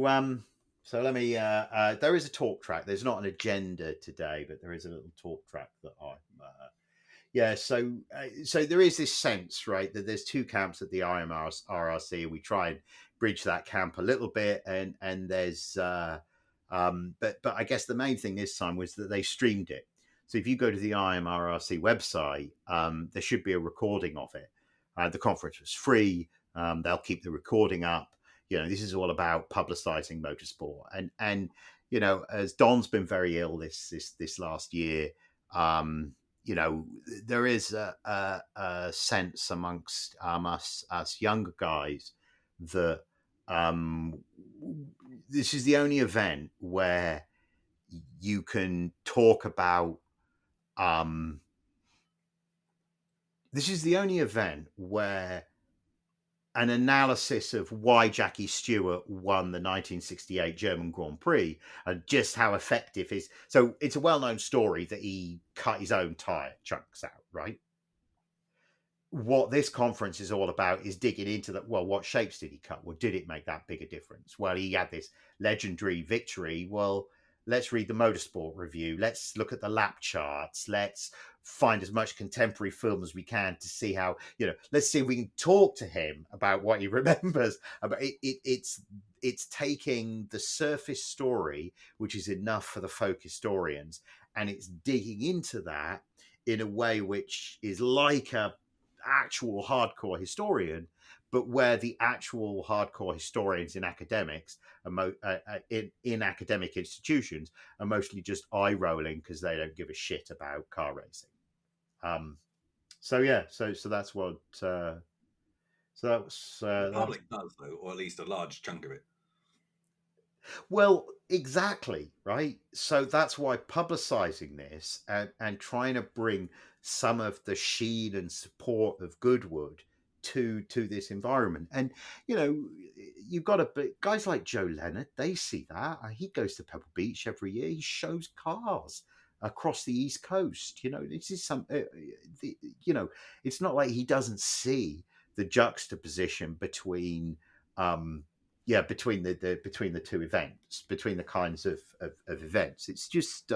so let me. There is a talk track. There's not an agenda today, but there is a little talk track that I. Yeah, so there is this sense, right, that there's two camps at the IMRRC. We try and bridge that camp a little bit, and there's, but I guess the main thing this time was that they streamed it. So if you go to the IMRRC website, there should be a recording of it. The conference was free. They'll keep the recording up. You know, this is all about publicizing motorsport, and you know, as Don's been very ill this last year. You know, there is a sense amongst us younger guys that this is the only event where you can talk about. This is the only event where an analysis of why Jackie Stewart won the 1968 German Grand Prix and just how effective his. So it's a well-known story that he cut his own tire chunks out, right? What this conference is all about is digging into that. Well, what shapes did he cut? Well, did it make that big a difference? Well, he had this legendary victory. Well, let's read the motorsport review. Let's look at the lap charts. Let's find as much contemporary film as we can to see how, you know, let's see if we can talk to him about what he remembers. About it's taking the surface story, which is enough for the folk historians, and it's digging into that in a way which is like a actual hardcore historian, but where the actual hardcore historians in academics in academic institutions are mostly just eye rolling because they don't give a shit about car racing. So that's what. So that was the public does, though, or at least a large chunk of it. Well, exactly right. So that's why publicizing this and trying to bring some of the sheen and support of Goodwood to this environment. And you know, you've got guys like Joe Leonard. They see that. He goes to Pebble Beach every year. He shows cars across the East Coast. You know, this is some. You know, it's not like he doesn't see the juxtaposition between the two events, between the kinds of events. It's just.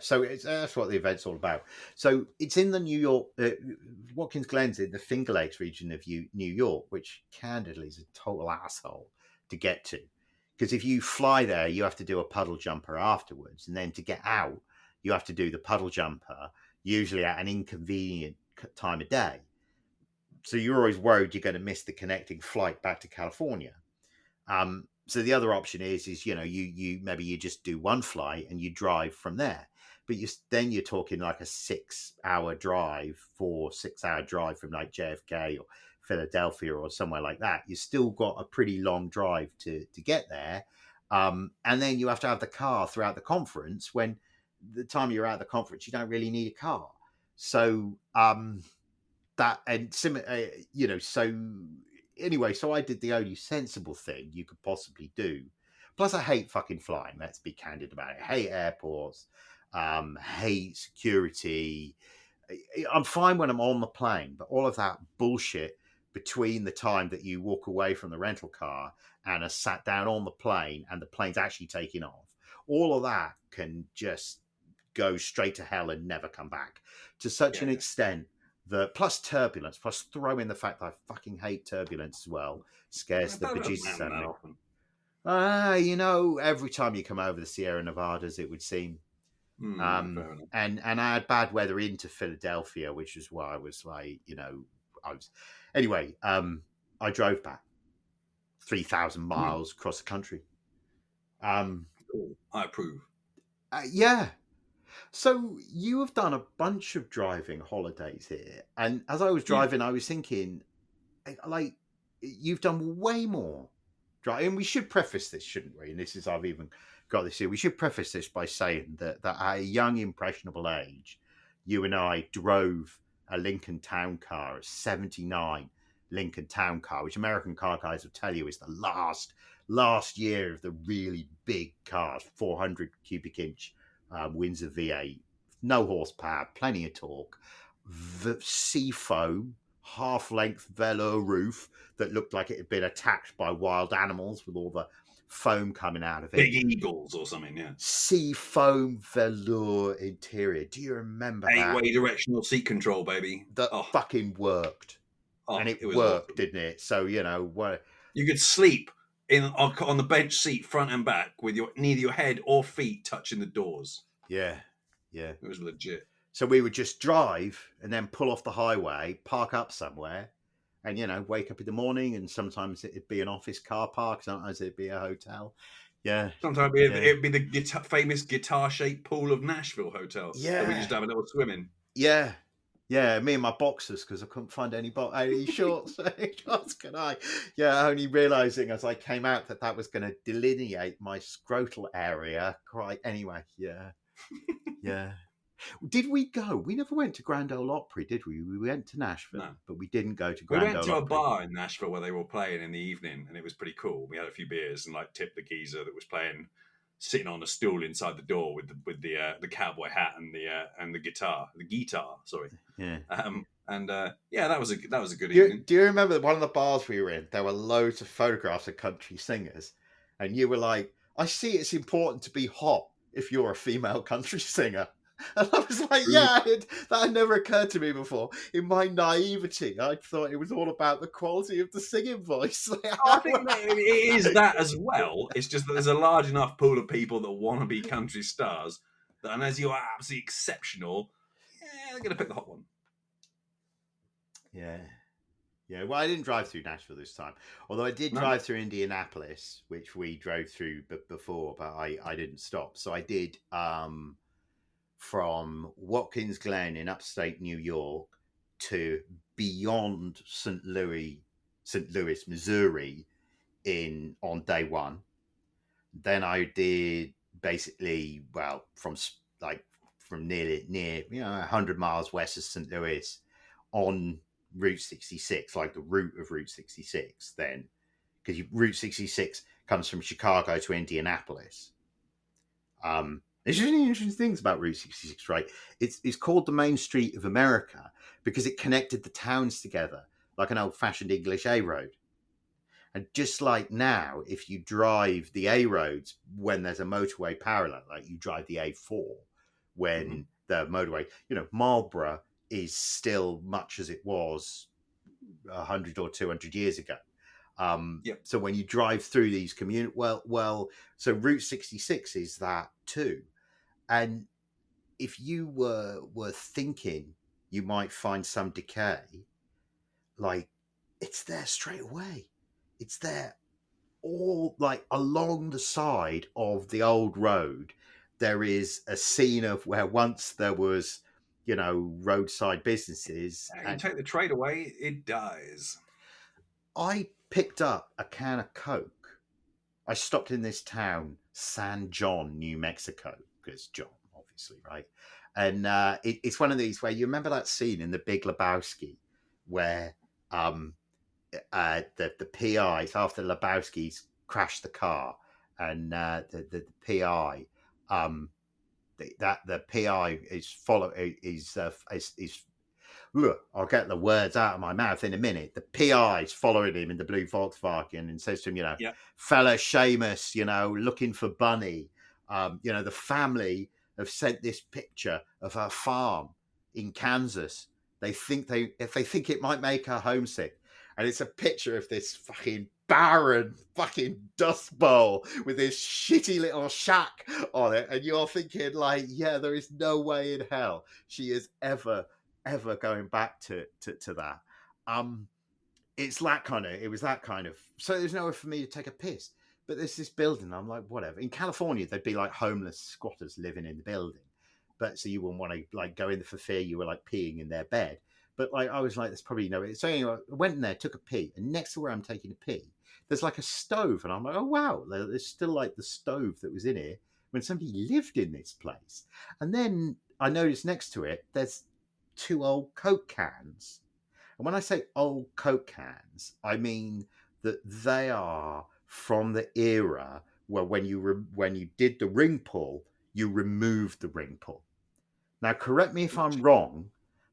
So that's what the event's all about. So it's in the New York, Watkins Glen's in the Finger Lakes region of New York, which candidly is a total asshole to get to. Because if you fly there, you have to do a puddle jumper afterwards. And then to get out, you have to do the puddle jumper, usually at an inconvenient time of day. So you're always worried you're going to miss the connecting flight back to California. So the other option is you know, you maybe you just do one flight and you drive from there, but then you're talking like a 6 hour drive from like JFK or Philadelphia or somewhere like that. You still got a pretty long drive to get there, and then you have to have the car throughout the conference. When the time you're out of the conference, you don't really need a car. So that and similar, you know, so. Anyway, so I did the only sensible thing you could possibly do. Plus, I hate fucking flying. Let's be candid about it. I hate airports. Hate security. I'm fine when I'm on the plane, but all of that bullshit between the time that you walk away from the rental car and are sat down on the plane and the plane's actually taking off, all of that can just go straight to hell and never come back to such an extent. Plus turbulence, plus throw in the fact that I fucking hate turbulence as well, scares the bejesus out of me. You know, every time you come over the Sierra Nevadas, it would seem. And I had bad weather into Philadelphia, which is why I was like, you know, Anyway, I drove back 3,000 miles across the country. I approve. Yeah. So you have done a bunch of driving holidays here. And as I was driving, I was thinking, like, you've done way more driving. And we should preface this, shouldn't we? And this is, I've even got this here. We should preface this by saying that at a young, impressionable age, you and I drove a Lincoln Town Car at 79 Lincoln Town Car, which American car guys will tell you is the last year of the really big cars, 400 cubic inch Windsor V8, no horsepower, plenty of torque, the sea foam, half-length velour roof that looked like it had been attacked by wild animals with all the foam coming out of it. Big eagles or something, yeah. Sea foam velour interior. Do you remember that? Eight-way directional seat control, baby. That fucking worked. Oh, and it worked, awesome. Didn't it? So, you know, what... You could sleep on the bench seat, front and back, with neither your head or feet touching the doors. Yeah, yeah. It was legit. So we would just drive and then pull off the highway, park up somewhere, and, you know, wake up in the morning, and sometimes it'd be an office car park, sometimes it'd be a hotel. Yeah. Sometimes it'd be the famous guitar-shaped pool of Nashville Hotel. Yeah. That we just have a little swim in. Yeah. Yeah, me and my boxers, because I couldn't find any shorts. Shorts could I? Yeah, only realising as I came out that was going to delineate my scrotal area. Quite anyway, yeah. Yeah. Did we go? We never went to Grand Ole Opry, did we? We went to Nashville, no. But we didn't go to Grand Ole Opry. We went to a bar in Nashville where they were playing in the evening, and it was pretty cool. We had a few beers and like tipped the geezer that was playing, sitting on a stool inside the door with the cowboy hat and the guitar. Sorry, yeah. That was a good evening. Do you remember that one of the bars we were in? There were loads of photographs of country singers, and you were like, "I see it's important to be hot if you're a female country singer." And I was like, yeah, that had never occurred to me before. In my naivety, I thought it was all about the quality of the singing voice. I think that it is that as well. It's just that there's a large enough pool of people that want to be country stars that unless you are absolutely exceptional, they're going to pick the hot one. Yeah. Yeah, well, I didn't drive through Nashville this time. Although I did drive through Indianapolis, which we drove through before, but I didn't stop. So I did... from Watkins Glen in upstate New York to beyond St. Louis, Missouri on day one. Then I did basically, well, from near 100 miles west of St. Louis on Route 66, like the route of Route 66 then, because Route 66 comes from Chicago to Indianapolis. There's really interesting things about Route 66, right? It's called the Main Street of America because it connected the towns together like an old-fashioned English A-road. And just like now, if you drive the A-roads when there's a motorway parallel, like you drive the A4 when the motorway... You know, Marlborough is still much as it was 100 or 200 years ago. Yep. So when you drive through these communities... So Route 66 is that too. And if you were thinking you might find some decay, like it's there straight away. It's there all like along the side of the old road. There is a scene of where once there was, you know, roadside businesses. And you take the trade away, it dies. I picked up a can of Coke. I stopped in this town, San John, New Mexico, because John, obviously, right? And it's one of these where you remember that scene in The Big Lebowski where the PIs, after Lebowski's crashed the car, and the PI, the PI is I'll get the words out of my mouth in a minute. The PI's following him in the blue Volkswagen and says to him, you know, fella Seamus, you know, looking for Bunny. You know, the family have sent this picture of her farm in Kansas. They think it might make her homesick. And it's a picture of this fucking barren fucking dust bowl with this shitty little shack on it. And you're thinking like, yeah, there is no way in hell she is ever going back to that. So there's nowhere for me to take a piss, but there's this building. I'm like, whatever. In California, there'd be like homeless squatters living in the building, but so you wouldn't want to like go in there for fear you were like peeing in their bed. But like, I was like, there's probably no way. So anyway, I went in there, took a pee, and next to where I'm taking a pee, there's like a stove. And I'm like, oh wow, there's still like the stove that was in here when somebody lived in this place. And then I noticed next to it, there's two old Coke cans, And when I say old Coke cans, I mean that they are from the era where when you did the ring pull, you removed the ring pull. Now, correct me if I'm wrong,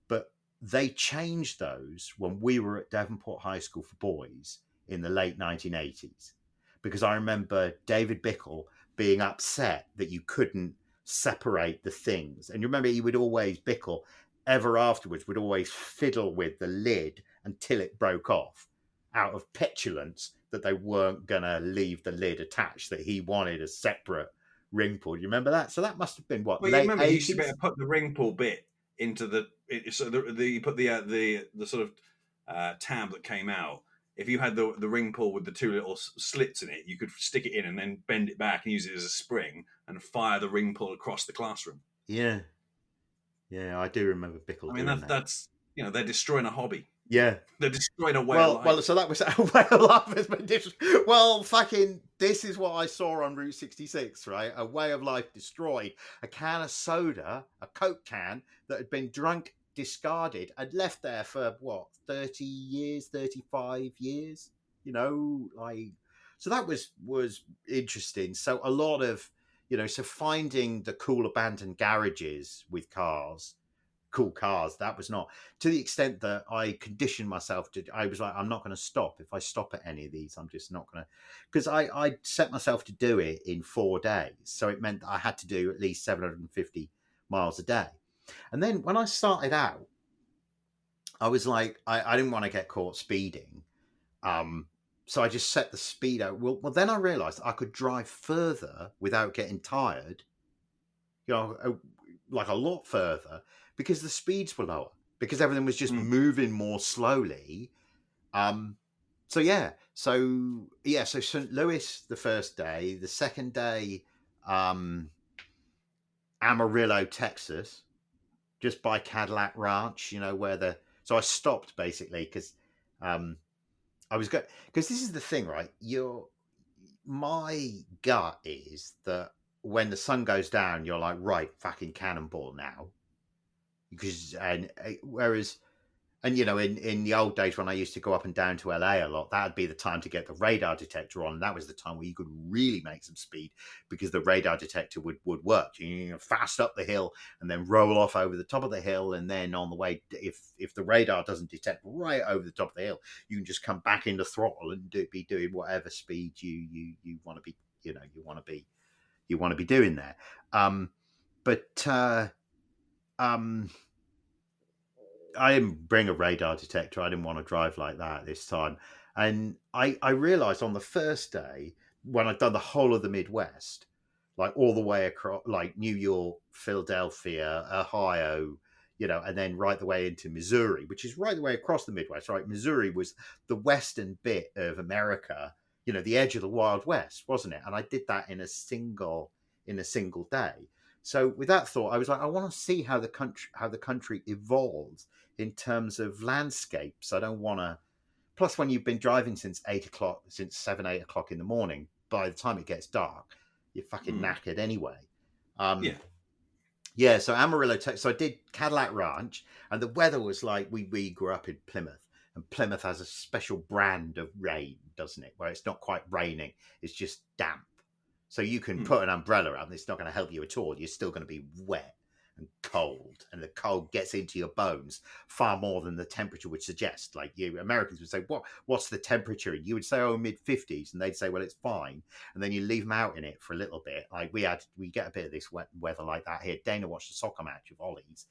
but they changed those when we were at Devonport High School for boys in the late 1980s, because I remember David Bickle being upset that you couldn't separate the things. And you remember he would always, Bickle, ever afterwards, would always fiddle with the lid until it broke off out of petulance that they weren't going to leave the lid attached, that he wanted a separate ring pull. Do you remember that? So that must have been what? Well, you remember 80s? You should better put the ring pull bit into the you put the sort of tab that came out. If you had the ring pull with the two little slits in it, you could stick it in and then bend it back and use it as a spring and fire the ring pull across the classroom. Yeah. Yeah, I do remember Bickle. I mean, that's, you know, they're destroying a hobby. Yeah. They're destroying a way of life. Well, so that was a way of life has been destroyed. Well, fucking, this is what I saw on Route 66, right? A way of life destroyed. A can of soda, a Coke can that had been drunk, discarded and left there for what, 35 years, you know, like, so that was interesting. So a lot of, you know, so finding the cool abandoned garages with cool cars, that was not to the extent that I conditioned myself to. I was like, I'm not going to stop. If I stop at any of these, I'm just not going to, because I set myself to do it in 4 days. So it meant that I had to do at least 750 miles a day. And then when I started out, I was like, I didn't want to get caught speeding. So I just set the speed out. Well, then I realized I could drive further without getting tired, you know, like a lot further, because the speeds were lower, because everything was just moving more slowly. So St. Louis the first day, the second day, Amarillo, Texas, just by Cadillac Ranch, you know, so I stopped basically because I was going, because this is the thing, right? My gut is that when the sun goes down, you're like, right, fucking cannonball now. Because, you know, in the old days when I used to go up and down to LA a lot, that'd be the time to get the radar detector on. And that was the time where you could really make some speed because the radar detector would work. You know, fast up the hill and then roll off over the top of the hill. And then on the way, if the radar doesn't detect right over the top of the hill, you can just come back into throttle and be doing whatever speed you want to be, you know, you want to be doing there. I didn't bring a radar detector. I didn't want to drive like that this time. And I realized on the first day when I'd done the whole of the Midwest, like all the way across, like New York, Philadelphia, Ohio, you know, and then right the way into Missouri, which is right the way across the Midwest, right? Missouri was the western bit of America, you know, the edge of the Wild West, wasn't it? And I did that in a single day. So with that thought, I was like, I want to see how the country evolves in terms of landscapes. I don't want to. Plus, when you've been driving since 7, 8 o'clock in the morning, by the time it gets dark, you're fucking knackered anyway. Yeah. So Amarillo, so I did Cadillac Ranch, and the weather was like we grew up in Plymouth, and Plymouth has a special brand of rain, doesn't it? Where it's not quite raining, it's just damp. So you can put an umbrella up and it's not going to help you at all. You're still going to be wet and cold, and the cold gets into your bones far more than the temperature would suggest. Like you Americans would say, what's the temperature? And you would say, oh, mid-50s. And they'd say, well, it's fine. And then you leave them out in it for a little bit. Like we get a bit of this wet weather like that here. Dana watched a soccer match with Ollie's.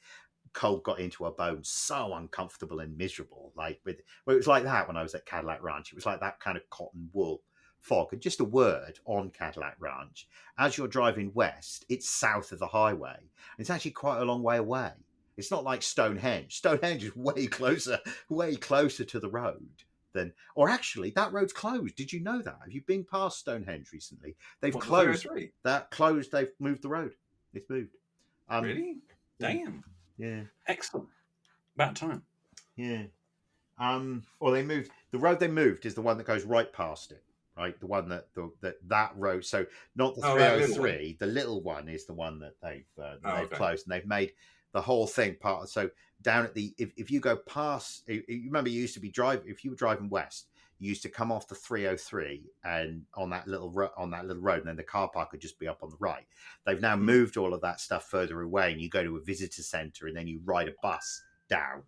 Cold got into her bones, so uncomfortable and miserable. It was like that when I was at Cadillac Ranch. It was like that kind of cotton wool fog. And just a word on Cadillac Ranch, as you're driving west, it's south of the highway. It's actually quite a long way away. It's not like Stonehenge. Stonehenge is way closer to the road than, or actually that road's closed. Did you know that? Have you been past Stonehenge recently? They've closed. They've moved the road. It's moved. Really? Damn. Yeah. Excellent. About time. Yeah. Or they moved, the road they moved is the one that goes right past it. Right, the one that road, so not the 303, the little one is the one that they've closed, and they've made the whole thing part. So down at the, if you go past, you remember you used to be driving, if you were driving west, you used to come off the 303 and on that little road, and then the car park would just be up on the right. They've now moved all of that stuff further away, and you go to a visitor center and then you ride a bus down.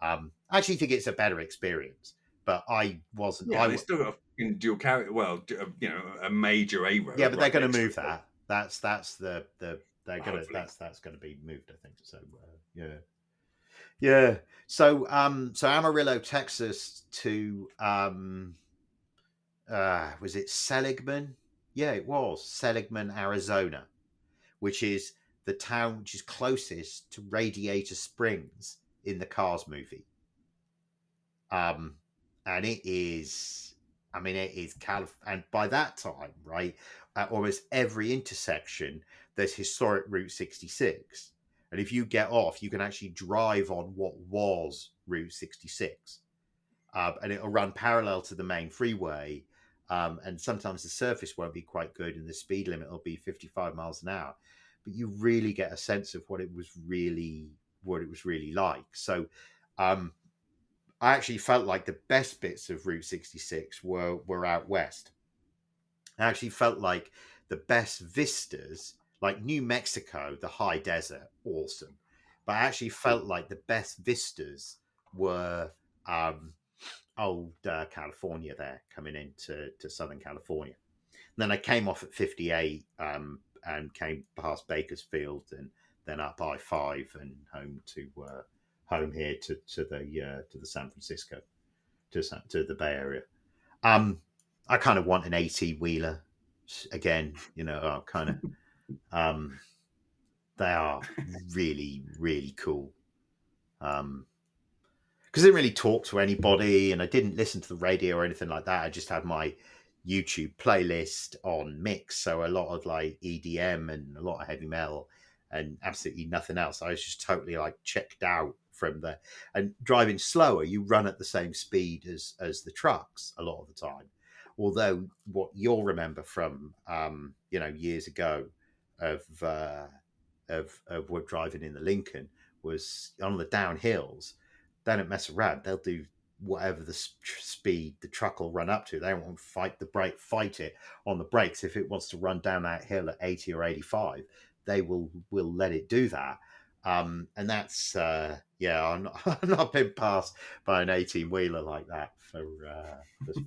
I actually think it's a better experience, but I wasn't. Yeah, they still got a dual carrier. Well, you know, a major A road. Yeah, but right, they're going to move that. That's going to be moved. I think so. Yeah. So Amarillo, Texas to was it Seligman? Yeah, it was Seligman, Arizona, which is the town which is closest to Radiator Springs in the Cars movie. And it is, I mean, it is California. And by that time, right, at almost every intersection, there's historic Route 66. And if you get off, you can actually drive on what was Route 66. And it'll run parallel to the main freeway. And sometimes the surface won't be quite good and the speed limit will be 55 miles an hour. But you really get a sense of what it was really like. So I actually felt like the best bits of Route 66 were out west. I actually felt like the best vistas, like New Mexico, the high desert, awesome. But I actually felt like the best vistas were old California there, coming into Southern California. And then I came off at 58 and came past Bakersfield and then up I-5 and home here to the San Francisco, to the Bay Area. I kind of want an 18-wheeler again, you know, they are really, really cool. Because I didn't really talk to anybody and I didn't listen to the radio or anything like that. I just had my YouTube playlist on Mix. So a lot of like EDM and a lot of heavy metal and absolutely nothing else. I was just totally like checked out from the, and driving slower, you run at the same speed as the trucks a lot of the time. Although what you'll remember from, years ago of Wood driving in the Lincoln was on the downhills, they don't mess around. They'll do whatever the speed the truck will run up to. They won't fight it on the brakes. If it wants to run down that hill at 80 or 85, they will let it do that. And that's, I've not been passed by an 18-wheeler like that for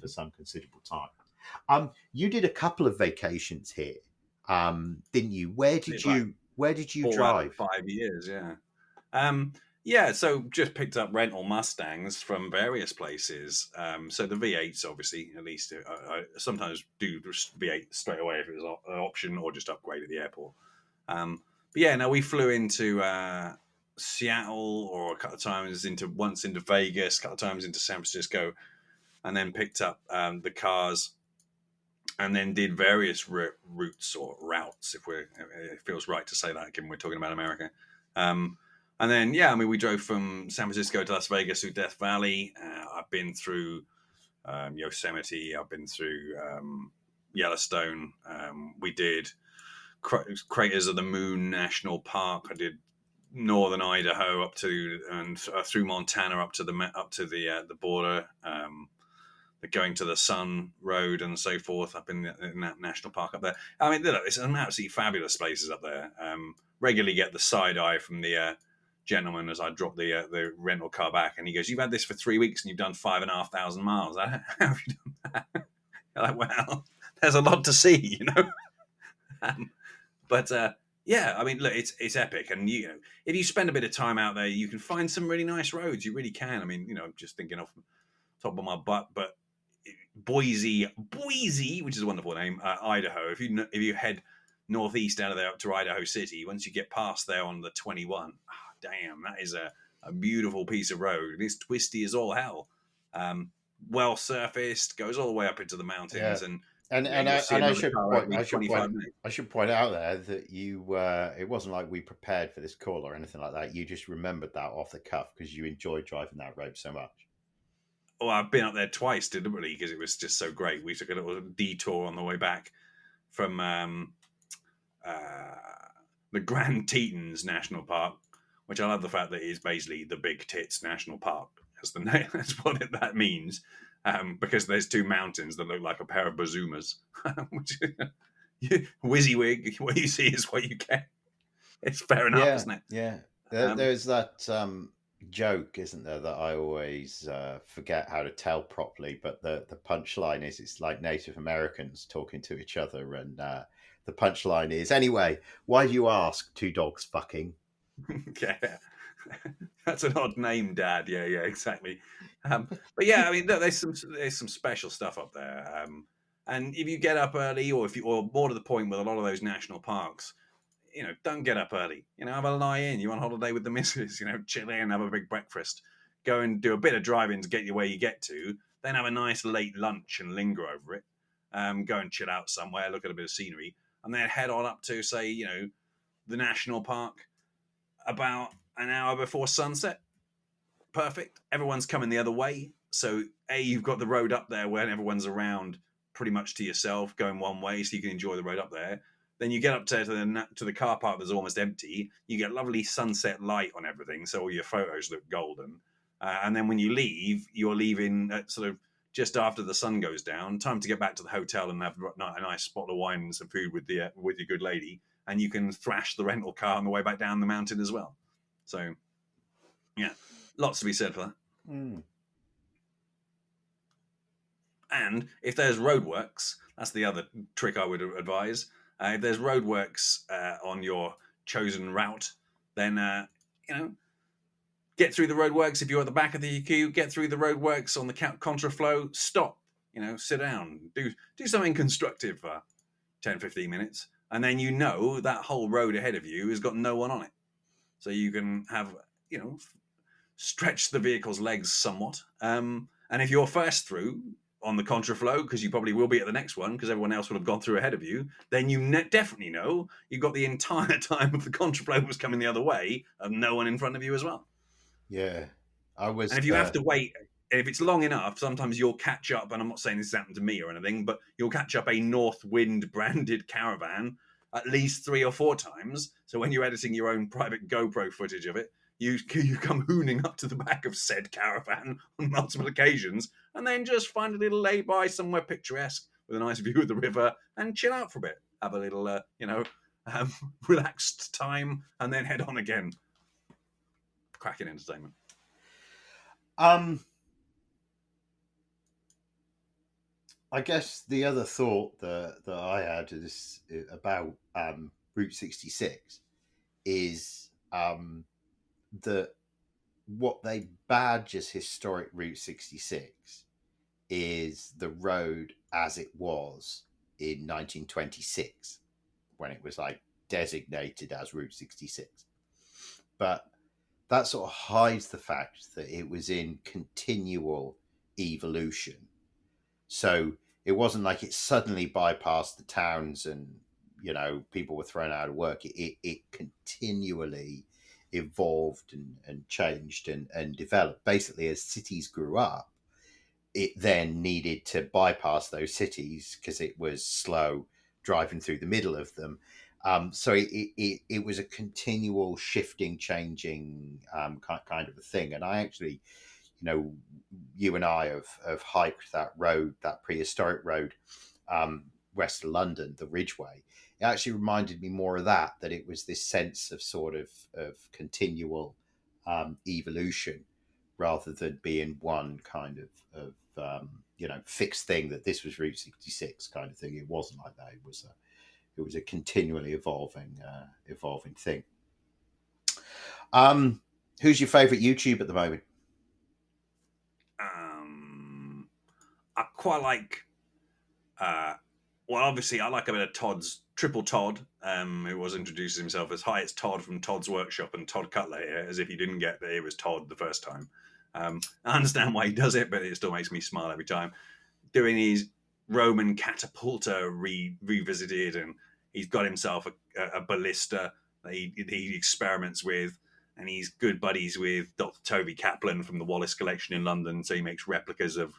some considerable time. You did a couple of vacations here, didn't you? Where did you drive? 5 years, yeah. So just picked up rental Mustangs from various places. So the V8s, obviously, at least I sometimes do V8 straight away if it was an option, or just upgrade at the airport. But yeah, no, we flew into Seattle, or a couple of times into Vegas, a couple of times into San Francisco, and then picked up the cars, and then did various routes or routes, if it feels right to say that, given we're talking about America. And then, yeah, I mean, we drove from San Francisco to Las Vegas through Death Valley. I've been through Yosemite. I've been through Yellowstone. We did Craters of the Moon National Park. I did northern Idaho up to and through Montana up to the border, going to the Sun Road and so forth up in that national park up there. I mean, it's an absolutely fabulous places up there. Regularly get the side eye from the gentleman as I drop the rental car back, and he goes, "You've had this for 3 weeks and you've done 5,500 miles. How have you done that?" You're like, "Well, there's a lot to see, you know." Yeah, I mean, look, it's epic, and you know, if you spend a bit of time out there, you can find some really nice roads. You really can. I mean, you know, I'm just thinking off the top of my butt, but Boise, which is a wonderful name, Idaho. If you head northeast out of there up to Idaho City, once you get past there on the 21, damn, that is a beautiful piece of road. It's twisty as all hell, well surfaced, goes all the way up into the mountains, yeah. I should point out there that you it wasn't like we prepared for this call or anything like that. You just remembered that off the cuff because you enjoy driving that road so much. Well, I've been up there twice deliberately because it was just so great. We took a little detour on the way back from the Grand Tetons National Park, which I love the fact that it is basically the Big Tits National Park. That's the name. That's what it, that means. Because there's two mountains that look like a pair of bazoomas. WYSIWYG, what you see is what you get. It's fair enough, yeah, isn't it? Yeah. There's that joke, isn't there, that I always forget how to tell properly, but the punchline is it's like Native Americans talking to each other, and the punchline is, anyway, why do you ask? Two dogs fucking. Yeah. That's an odd name, Dad. Yeah, exactly. But yeah, I mean, look, there's some special stuff up there. And if you get up early, or more to the point with a lot of those national parks, you know, don't get up early. You know, have a lie in. You're on holiday with the missus. You know, chill in, have a big breakfast, go and do a bit of driving to get you where you get to. Then have a nice late lunch and linger over it. Go and chill out somewhere, look at a bit of scenery, and then head on up to, say, you know, the national park about an hour before sunset. Perfect. Everyone's coming the other way. So, A, you've got the road up there where everyone's around pretty much to yourself, going one way, so you can enjoy the road up there. Then you get up to the car park that's almost empty. You get lovely sunset light on everything, so all your photos look golden. And then when you leave, you're leaving at sort of just after the sun goes down. Time to get back to the hotel and have a nice bottle of wine and some food with your good lady. And you can thrash the rental car on the way back down the mountain as well. So, yeah, lots to be said for that. Mm. And if there's roadworks, that's the other trick I would advise. If there's roadworks on your chosen route, then, you know, get through the roadworks. If you're at the back of the queue, get through the roadworks on the contraflow. Stop, you know, sit down, do something constructive for 10, 15 minutes. And then, you know, that whole road ahead of you has got no one on it. So you can have, you know, stretch the vehicle's legs somewhat. And if you're first through on the contraflow, because you probably will be at the next one because everyone else will have gone through ahead of you, then you definitely know you've got the entire time of the contraflow was coming the other way and no one in front of you as well. Yeah. And if you have to wait, if it's long enough, sometimes you'll catch up, and I'm not saying this has happened to me or anything, but you'll catch up a North Wind branded caravan at least 3 or 4 times. So when you're editing your own private GoPro footage of it, you come hooning up to the back of said caravan on multiple occasions, and then just find a little lay-by somewhere picturesque with a nice view of the river and chill out for a bit. Have a little, relaxed time, and then head on again. Cracking entertainment. I guess the other thought that I had is about Route 66 is that what they badge as historic Route 66 is the road as it was in 1926, when it was like designated as Route 66. But that sort of hides the fact that it was in continual evolution. So it wasn't like it suddenly bypassed the towns and, you know, people were thrown out of work. It continually evolved and changed and developed. Basically, as cities grew up, it then needed to bypass those cities because it was slow driving through the middle of them. So it was a continual shifting, changing kind of a thing. And I actually... You know, you and I have hiked that road, that prehistoric road, west of London, the Ridgeway. It actually reminded me more of that it was this sense of sort of continual evolution, rather than being one kind of fixed thing, that this was Route 66 kind of thing. It wasn't like that. It was a continually evolving thing. Who's your favourite YouTube at the moment? I quite like, obviously I like a bit of Todd's, Triple Todd, who was introduces himself as, "Hi, it's Todd from Todd's Workshop and Todd Cutler here," as if you didn't get that it was Todd the first time. I understand why he does it, but it still makes me smile every time. Doing his Roman catapulta revisited, and he's got himself a ballista that he experiments with. And he's good buddies with Dr. Toby Kaplan from the Wallace Collection in London. So he makes replicas of,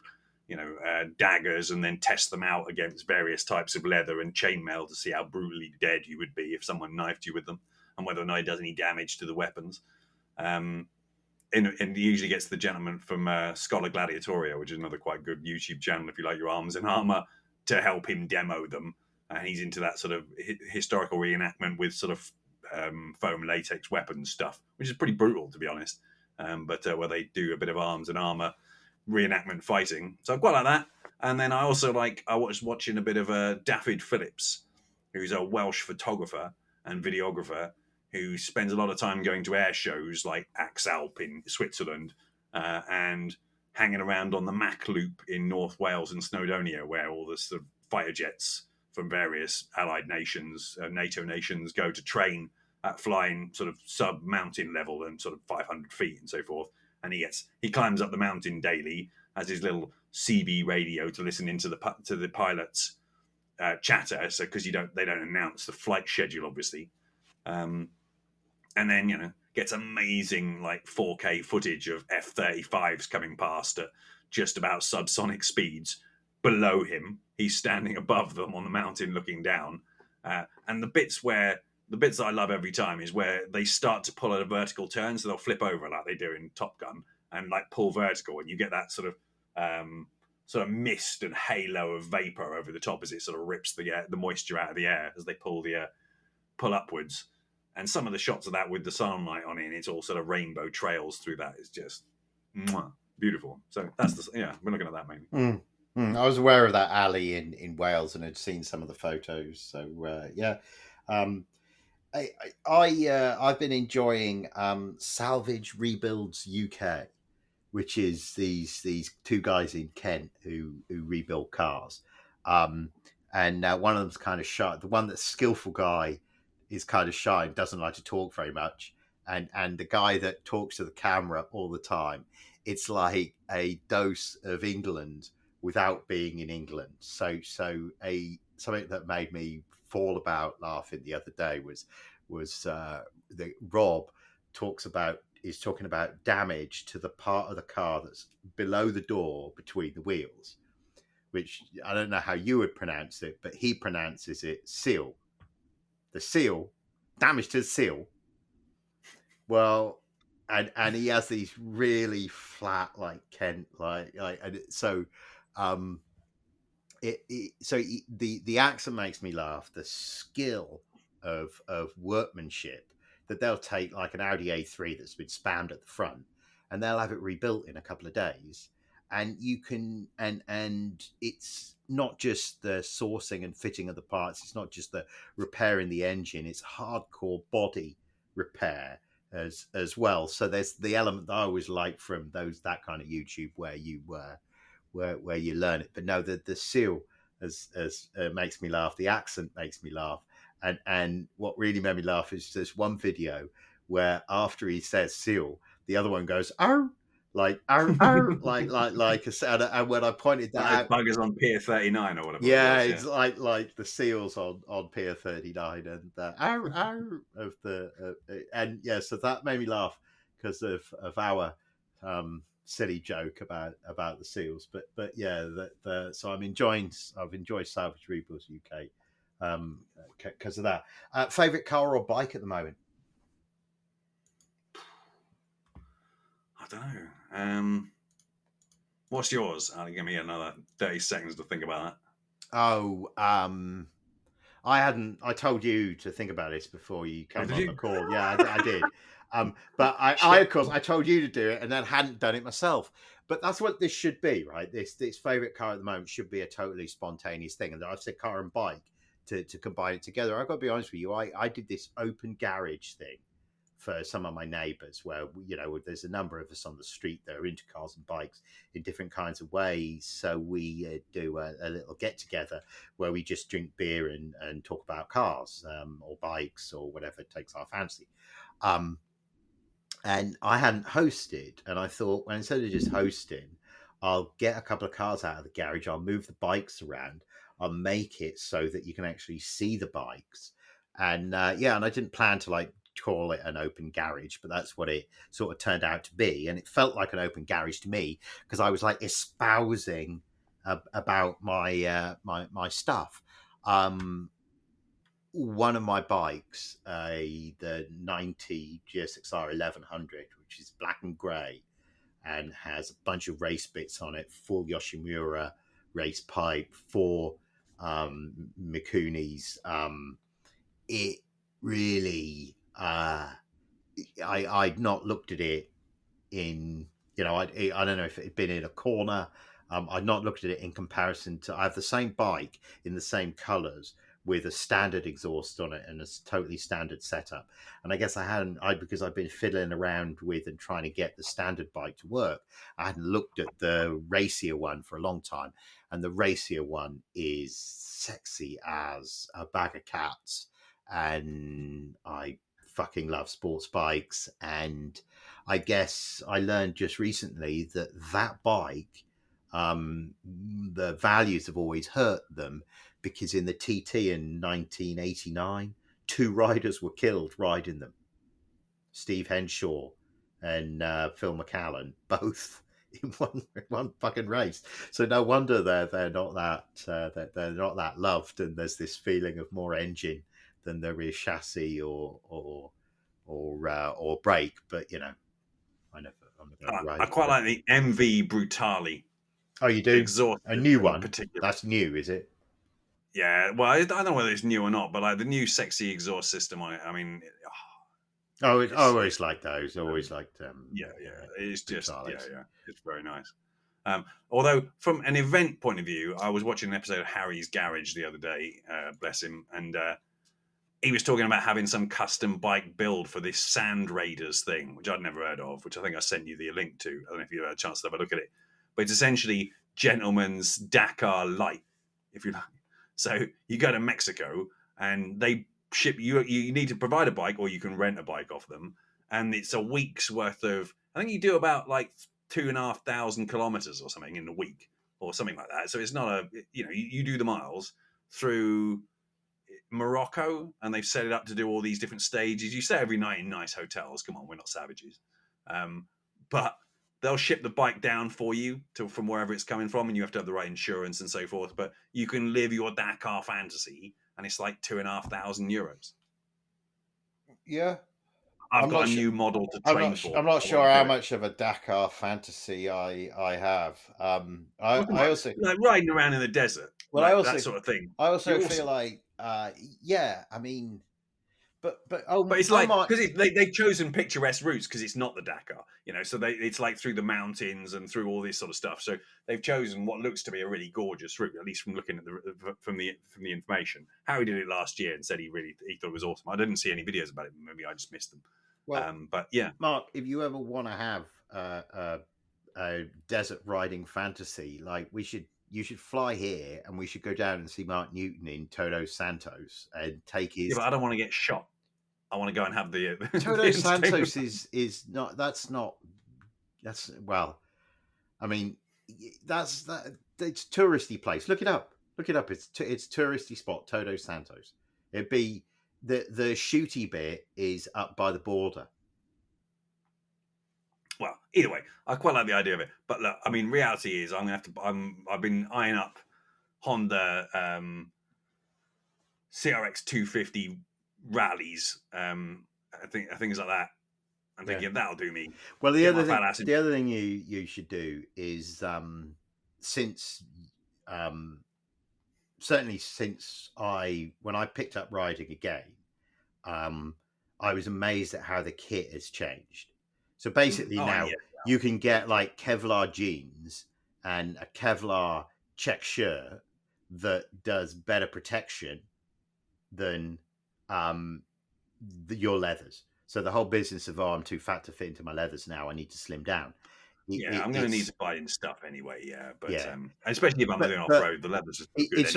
daggers, and then tests them out against various types of leather and chainmail to see how brutally dead you would be if someone knifed you with them, and whether or not it does any damage to the weapons. And he usually gets the gentleman from Scholar Gladiatoria, which is another quite good YouTube channel if you like your arms and armor, to help him demo them. And he's into that sort of historical reenactment with sort of foam latex weapons stuff, which is pretty brutal, to be honest. But where they do a bit of arms and armor reenactment fighting. So I quite like that. And then I also like, I was watching a bit of Dafydd Phillips, who's a Welsh photographer and videographer who spends a lot of time going to air shows like Axalp in Switzerland and hanging around on the Mac Loop in North Wales and Snowdonia, where all the sort of fighter jets from various allied nations, NATO nations, go to train at flying sort of sub-mountain level and sort of 500 feet and so forth. And he climbs up the mountain daily, has his little CB radio to listen into the pilots chatter, so because they don't announce the flight schedule, obviously. And then, you know, gets amazing like 4K footage of F-35s coming past at just about subsonic speeds below him. He's standing above them on the mountain looking down. And the bits that I love every time is where they start to pull at a vertical turn, so they'll flip over like they do in Top Gun and like pull vertical, and you get that sort of mist and halo of vapor over the top as it sort of rips the moisture out of the air as they pull upwards. And some of the shots of that with the sunlight on it, and it's all sort of rainbow trails through that. It's just beautiful. So that's we're looking at that mainly. I was aware of that alley in Wales and had seen some of the photos. So I've been enjoying Salvage Rebuilds UK, which is these two guys in Kent who rebuild cars. And one of them's kind of shy. The one that's skillful guy is kind of shy and doesn't like to talk very much. And the guy that talks to the camera all the time, it's like a dose of England without being in England. So something that made me fall about laughing the other day was that Rob is talking about damage to the part of the car that's below the door between the wheels, which I don't know how you would pronounce it, but he pronounces it seal. The seal, damage to the seal. Well, and he has these really flat, like Kent, like and so. The accent makes me laugh. The skill of workmanship that they'll take like an Audi A3 that's been spammed at the front, and they'll have it rebuilt in a couple of days. And you can, and it's not just the sourcing and fitting of the parts. It's not just the repairing the engine. It's hardcore body repair as well. So there's the element that I always like from that kind of YouTube where you were. Where you learn it, but no, the seal as makes me laugh. The accent makes me laugh, and what really made me laugh is this one video where after he says seal, the other one goes oh, like oh like a sound. And when I pointed that out, buggers on Pier 39 or whatever. Yeah, it's like the seals on Pier 39 and the of the and yeah, so that made me laugh because of our silly joke about the seals, but yeah, so I've enjoyed Salvage Rebuilds UK because of that. Favorite car or bike at the moment? I don't know. What's yours? I'll give me another 30 seconds to think about that. I told you to think about this before you came on the call. Yeah, I did. But I, of course, told you to do it and then hadn't done it myself. But that's what this should be, right? This favourite car at the moment should be a totally spontaneous thing. And I've said car and bike to combine it together. I've got to be honest with you. I did this open garage thing for some of my neighbours where, you know, there's a number of us on the street that are into cars and bikes in different kinds of ways. So we do a little get together where we just drink beer and talk about cars or bikes or whatever takes our fancy. And I hadn't hosted, and I thought, well, instead of just hosting, I'll get a couple of cars out of the garage, I'll move the bikes around, I'll make it so that you can actually see the bikes. And and I didn't plan to like call it an open garage, but that's what it sort of turned out to be. And it felt like an open garage to me because I was like espousing about my stuff. one of my bikes, the 90 GSXR 1100, which is black and grey and has a bunch of race bits on it for Yoshimura race pipe, for Mikuni's. It really, I'd not looked at it in, I don't know if it had been in a corner. I'd not looked at it in comparison to, I have the same bike in the same colours, with a standard exhaust on it and a totally standard setup. And I guess I hadn't, because I've been fiddling around with and trying to get the standard bike to work, I hadn't looked at the racier one for a long time. And the racier one is sexy as a bag of cats. And I fucking love sports bikes. And I guess I learned just recently that that bike, the values have always hurt them, because in the TT in 1989, 2 riders were killed riding them. Steve Henshaw and Phil McCallan, both in one fucking race. So no wonder they're not that they're not that loved, and there's this feeling of more engine than there is chassis or brake. But I'm not going to ride. I quite like the MV Brutale. Oh, you do? Exhaust. A new one. That's new, is it? Yeah. Well, I don't know whether it's new or not, but like the new sexy exhaust system on it. I mean, it's always like those. Always like It's just it's very nice. Although, from an event point of view, I was watching an episode of Harry's Garage the other day. Bless him, and he was talking about having some custom bike build for this Sand Raiders thing, which I'd never heard of. Which I think I sent you the link to. I don't know if you had a chance to have a look at it. But it's essentially gentlemen's Dakar light, if you like. So you go to Mexico and they ship you. You need to provide a bike, or you can rent a bike off them. And it's a week's worth of. I think you do about like 2,500 kilometers or something in a week, or something like that. So it's not a. You do the miles through Morocco, and they've set it up to do all these different stages. You stay every night in nice hotels. Come on, we're not savages. But they'll ship the bike down for you from wherever it's coming from, and you have to have the right insurance and so forth. But you can live your Dakar fantasy, and it's like 2,500 euros. Yeah, I've got a new model to train for. I'm not sure how much of a Dakar fantasy I have. I also like riding around in the desert. Well, like, I also that sort of thing. I also feel like I mean. But it's like, because they've chosen picturesque routes, because it's not the Dakar, so it's like through the mountains and through all this sort of stuff. So they've chosen what looks to be a really gorgeous route, at least from looking at from the information. Harry did it last year and said he thought it was awesome. I didn't see any videos about it. Maybe I just missed them. Well, but yeah, Mark, if you ever want to have a desert riding fantasy, like you should fly here, and we should go down and see Mark Newton in Todos Santos and take his. Yeah, but I don't want to get shot. I want to go and have the Todos Santos is not. That's well. I mean, that's that. It's a touristy place. Look it up. It's touristy spot. Todos Santos. It'd be the shooty bit is up by the border. Well, either way, I quite like the idea of it. But look, I mean, reality is, I'm gonna have to. I've been eyeing up Honda CRX 250. Rallies, I think, things like that. I'm thinking that'll do me. Well, the other thing you should do is, since certainly since when I picked up riding again, I was amazed at how the kit has changed. So basically you can get like Kevlar jeans and a Kevlar check shirt that does better protection than your leathers. So the whole business of I'm too fat to fit into my leathers now, I need to slim down. I'm going to need to buy in stuff anyway. Yeah, but yeah. Especially if I'm doing off road, the leathers. Are good anyway.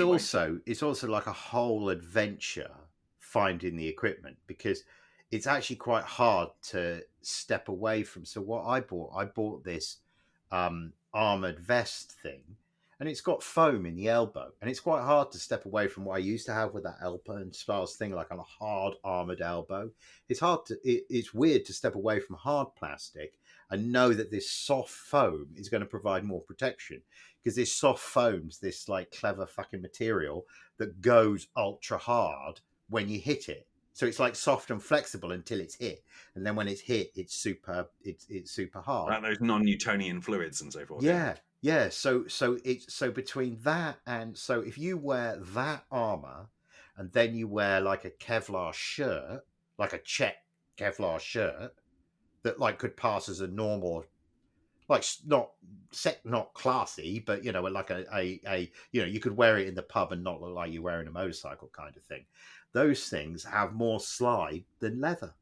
It's also like a whole adventure finding the equipment, because it's actually quite hard to step away from. So what I bought this armored vest thing, and it's got foam in the elbow, and it's quite hard to step away from what I used to have with that elbow and styles thing, like on a hard armored elbow. It's weird to step away from hard plastic and know that this soft foam is going to provide more protection, because this soft foam's this like clever fucking material that goes ultra hard when you hit it. So it's like soft and flexible until it's hit, and then when it's hit, it's super hard. Like those non-Newtonian fluids and so forth. Yeah, yeah. So between that and so if you wear that armor, and then you wear like a Kevlar shirt, like a Czech Kevlar shirt that like could pass as a normal, like not classy, but you know, like a you know, you could wear it in the pub and not look like you're wearing a motorcycle kind of thing. Those things have more slide than leather.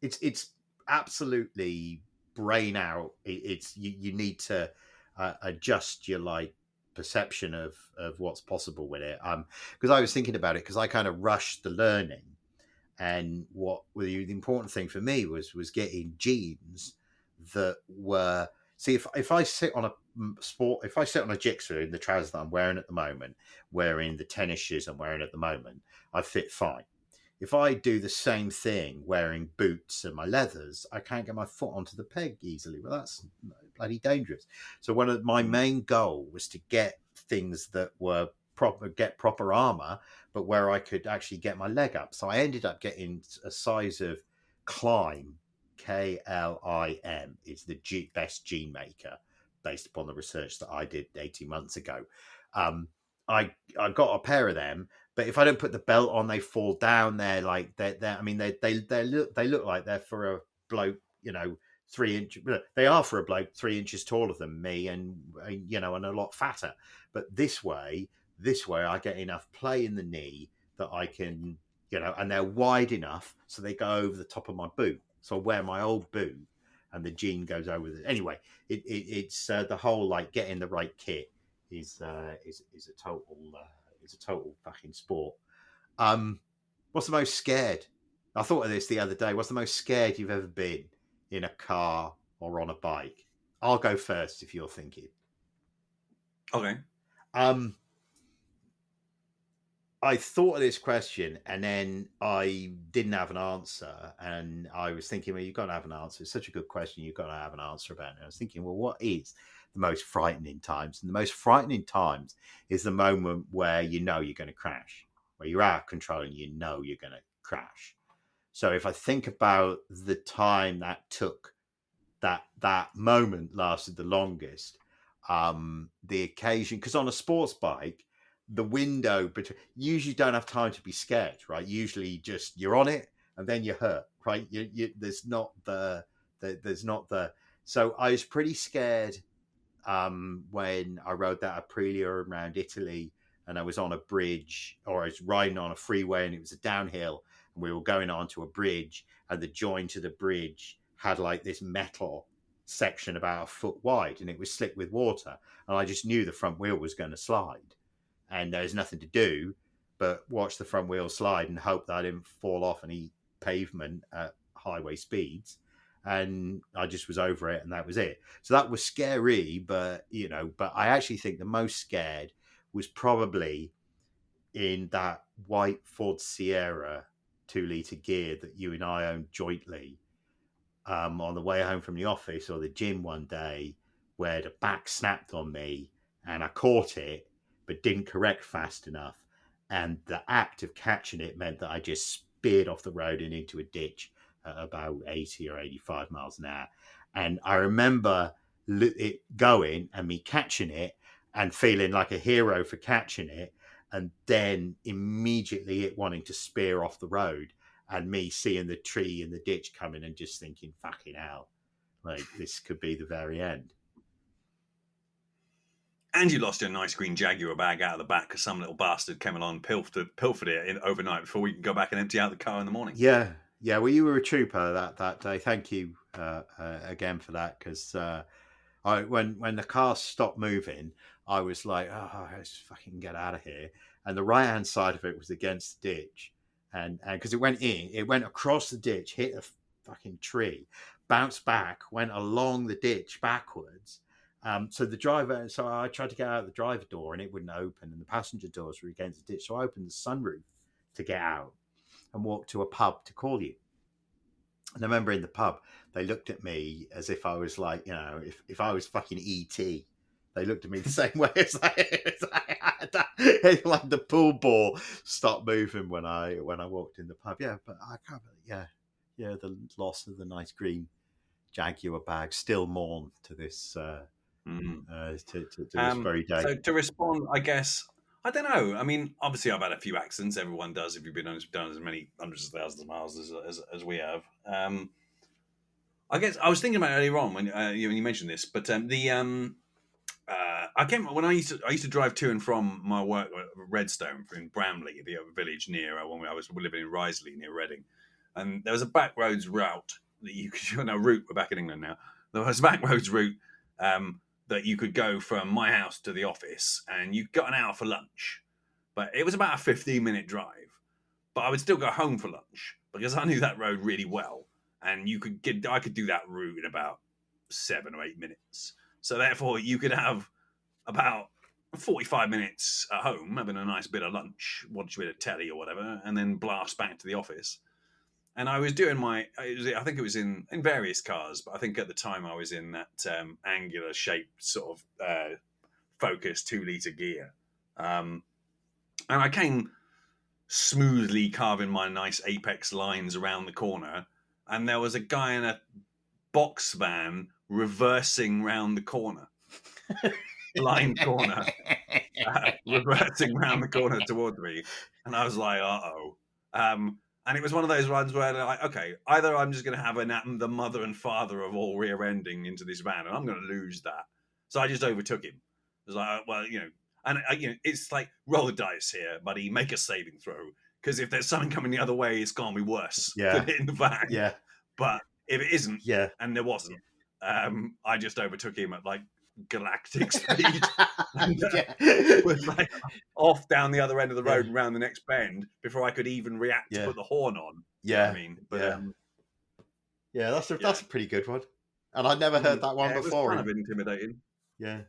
It's absolutely brain out. You need to adjust your like perception of what's possible with it. Because I was thinking about it because I kind of rushed the learning, and the important thing for me was getting jeans that were if I sit on a jigsaw in the trousers that I'm wearing at the moment, wearing the tennis shoes I'm wearing at the moment, I fit fine. If I do the same thing wearing boots and my leathers, I can't get my foot onto the peg easily. Well, that's bloody dangerous. So one of my main goal was to get things that were proper armor, but where I could actually get my leg up. So I ended up getting a size of Climb, KLIM. It's the best jean maker, based upon the research that I did 18 months ago. I got a pair of them, but if I don't put the belt on, they fall down. They're like they look like they're for a bloke, you know, 3 inches. They are for a bloke 3 inches taller than me, and you know, and a lot fatter. But this way, I get enough play in the knee that I can, you know, and they're wide enough so they go over the top of my boot. So I wear my old boot, and the jean goes over it. Anyway, it's the whole like getting the right kit is a total fucking sport. What's the most scared? I thought of this the other day. What's the most scared you've ever been in a car or on a bike? I'll go first if you're thinking. Okay. I thought of this question and then I didn't have an answer, and I was thinking, well, you've got to have an answer. It's such a good question. You've got to have an answer about it. And I was thinking, well, what is the most frightening times? And the most frightening times is the moment where you know you're going to crash, where you're out of control and you know you're going to crash. So if I think about the time that took, that moment lasted the longest, the occasion, because on a sports bike, the window between, usually don't have time to be scared, right? Usually just you're on it and then you're hurt, right? So I was pretty scared when I rode that Aprilia around Italy, and I was on a bridge, or I was riding on a freeway, and it was a downhill, and we were going onto a bridge, and the joint of the bridge had like this metal section about a foot wide, and it was slick with water, and I just knew the front wheel was going to slide. And there's nothing to do but watch the front wheel slide and hope that I didn't fall off any pavement at highway speeds. And I just was over it, and that was it. So that was scary, but I actually think the most scared was probably in that white Ford Sierra 2-litre gear that you and I owned jointly on the way home from the office or the gym one day, where the back snapped on me and I caught it, but didn't correct fast enough. And the act of catching it meant that I just speared off the road and into a ditch at about 80 or 85 miles an hour. And I remember it going and me catching it and feeling like a hero for catching it. And then immediately it wanting to spear off the road, and me seeing the tree and the ditch coming and just thinking, fucking hell, like this could be the very end. And you lost your nice green Jaguar bag out of the back because some little bastard came along and pilfered it overnight before we can go back and empty out the car in the morning. Yeah, yeah. Well, you were a trooper that day. Thank you again for that, because when the car stopped moving, I was like, oh, let's fucking get out of here. And the right-hand side of it was against the ditch. And because it went across the ditch, hit a fucking tree, bounced back, went along the ditch backwards. So I tried to get out the driver door and it wouldn't open, and the passenger doors were against the ditch. So I opened the sunroof to get out and walked to a pub to call you. And I remember in the pub, they looked at me as if I was like, you know, if I was fucking E.T., They looked at me the same way as I had that. It's like the pool ball stopped moving when I walked in the pub. Yeah, but I can't. Yeah, the loss of the nice green Jaguar bag still mourn to this to this very day. So to respond, I guess. I don't know. I mean, obviously, I've had a few accidents. Everyone does. If you've been done as many hundreds of thousands of miles as we have, I guess I was thinking about it earlier on when you mentioned this. But I used to drive to and from my work at Redstone in Bramley, the village near when I was living in Risley near Reading, and there was a backroads route that you could route. We're back in England now. There was a backroads route. That you could go from my house to the office and you got an hour for lunch. But it was about a 15-minute drive. But I would still go home for lunch because I knew that road really well. And I could do that route in about 7 or 8 minutes. So therefore you could have about 45 minutes at home having a nice bit of lunch, watch a bit of telly or whatever, and then blast back to the office. And I was doing I think it was in various cars, but I think at the time I was in that angular-shaped sort of Focus 2-litre gear. And I came smoothly carving my nice apex lines around the corner, and there was a guy in a box van reversing round the corner. Blind corner. Reversing round the corner towards me. And I was like, uh-oh. And it was one of those ones where, like, okay, either I'm just going to have the mother and father of all rear-ending into this van, and I'm going to lose that. So I just overtook him. It was like, it's like, roll the dice here, buddy, make a saving throw. Because if there's something coming the other way, it's going to be worse than in the van. Yeah. But if it isn't, and there wasn't, I just overtook him at, like, galactic speed was like off down the other end of the road and round the next bend before I could even react to put the horn on. Yeah, you know I mean, but that's a pretty good one, and I'd never heard that one before. It was kind of intimidating. Yeah.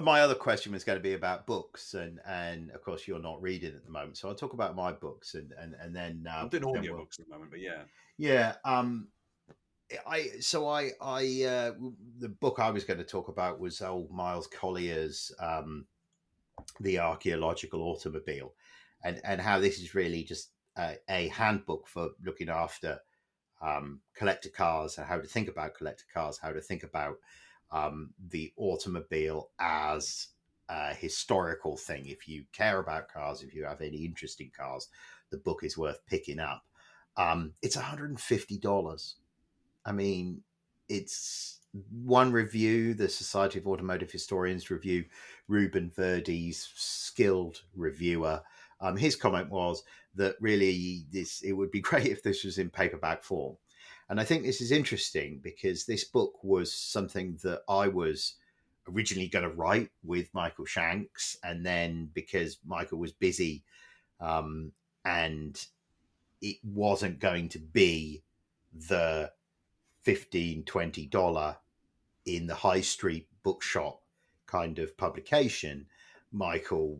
My other question was going to be about books, and of course you're not reading at the moment, so I'll talk about my books and then I'm doing audio books at the moment, but the book I was going to talk about was old Miles Collier's The Archaeological Automobile, and how this is really just a handbook for looking after collector cars and how to think about collector cars, how to think about the automobile as a historical thing. If you care about cars, if you have any interest in cars, the book is worth picking up. It's $150. I mean, it's one review, the Society of Automotive Historians review, Ruben Verdi's skilled reviewer. His comment was that really it would be great if this was in paperback form. And I think this is interesting because this book was something that I was originally going to write with Michael Shanks. And then because Michael was busy and it wasn't going to be the $15, $20 in the high street bookshop kind of publication, Michael,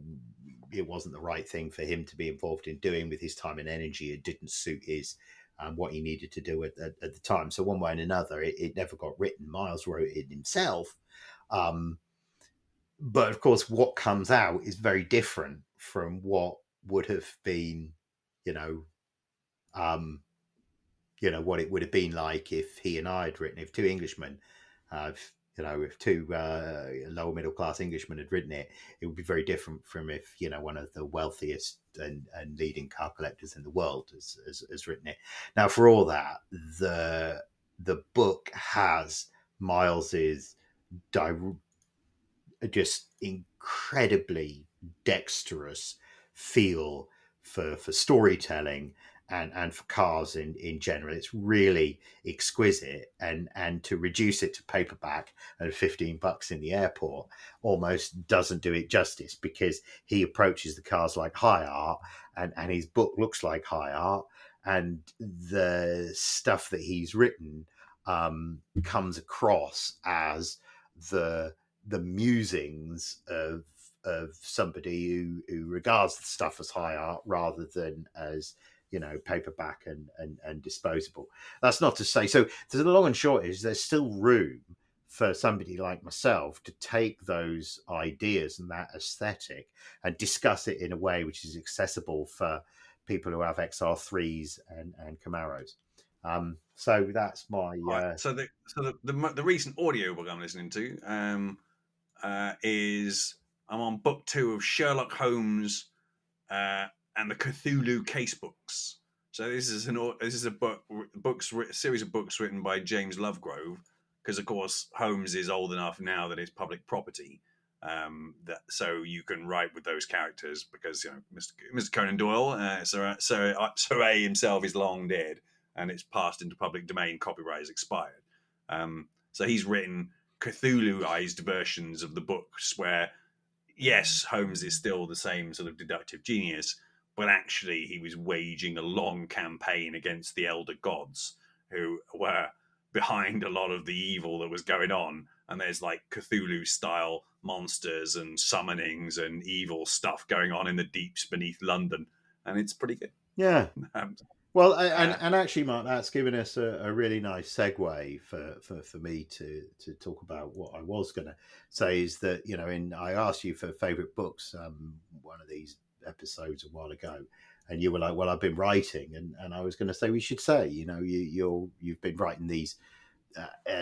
it wasn't the right thing for him to be involved in doing with his time and energy. It didn't suit his what he needed to do at the time. So one way and another, it never got written. Miles wrote it himself. But of course, what comes out is very different from what would have been, what it would have been like if he and I had written, if two Englishmen, if two lower middle class Englishmen had written it, it would be very different from if, one of the wealthiest and leading car collectors in the world has written it. Now, for all that, the book has Miles's just incredibly dexterous feel for storytelling and for cars in general. It's really exquisite, and to reduce it to paperback and $15 in the airport almost doesn't do it justice, because he approaches the cars like high art, and his book looks like high art, and the stuff that he's written comes across as the musings of somebody who regards the stuff as high art rather than as paperback and disposable. That's not to say, so there's a long and short is there's still room for somebody like myself to take those ideas and that aesthetic and discuss it in a way which is accessible for people who have XR3s and Camaros. So that's my so the recent audio book I'm listening to is I'm on book 2 of Sherlock Holmes and the Cthulhu case books. So this is a series of books written by James Lovegrove, because of course Holmes is old enough now that it's public property, that so you can write with those characters, because you know Mr. Conan Doyle, Sir A himself is long dead and it's passed into public domain, copyright is expired. So he's written Cthulhuized versions of the books where, yes, Holmes is still the same sort of deductive genius, but actually he was waging a long campaign against the elder gods who were behind a lot of the evil that was going on. And there's like Cthulhu-style monsters and summonings and evil stuff going on in the deeps beneath London. And it's pretty good. Yeah. Well, and actually, Mark, that's given us a really nice segue for me to talk about what I was going to say, is that, you know, I asked you for favourite books one of these episodes a while ago, and you were like, well, I've been writing, and I was going to say we should say, you know, you've been writing these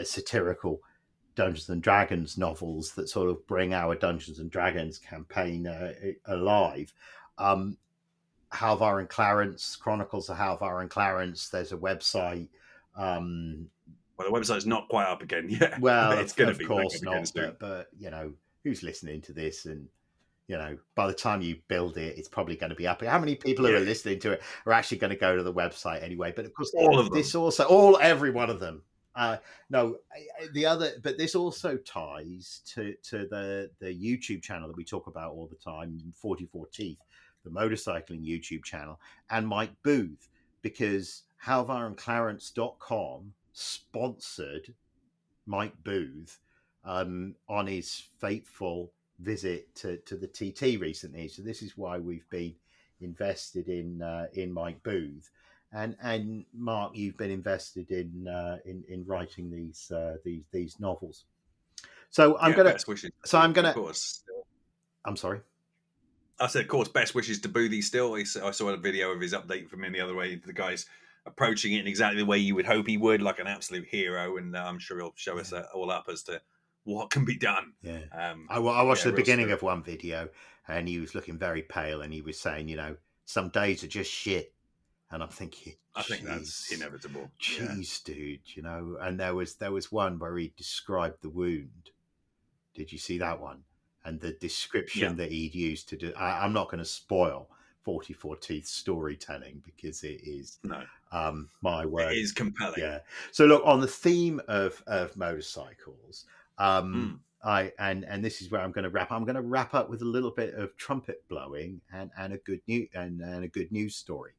satirical Dungeons and Dragons novels that sort of bring our Dungeons and Dragons campaign alive. Halvar and Clarence, Chronicles of Halvar and Clarence. There's a website. Well, the website's not quite up again yet. Well, it's going to be, of course not. But you know, who's listening to this? And you know, by the time you build it, it's probably going to be up. How many people who are listening to it are actually going to go to the website anyway? But of course, every one of them. This also ties to the YouTube channel that we talk about all the time, 44 Teeth. The motorcycling YouTube channel, and Mike Booth, because halvarandclarence.com sponsored Mike Booth on his fateful visit to the TT recently. So this is why we've been invested in Mike Booth, and Mark, you've been invested in writing these novels. So I'm sorry. I said, of course, best wishes to Boothie still. I saw a video of his update from him the other way. The guy's approaching it in exactly the way you would hope he would, like an absolute hero. And I'm sure he'll show us all up as to what can be done. Yeah. I watched the beginning of one video, and he was looking very pale, and he was saying, you know, some days are just shit. And I'm thinking, I think that's inevitable. Jeez, dude, you know. And there was one where he described the wound. Did you see that one? And the description that he'd used to do. I'm not going to spoil 44 Teeth storytelling, because it is my word. It is compelling. Yeah. So look, on the theme of motorcycles, I this is where I'm going to wrap. I'm going to wrap up with a little bit of trumpet blowing and a good news story,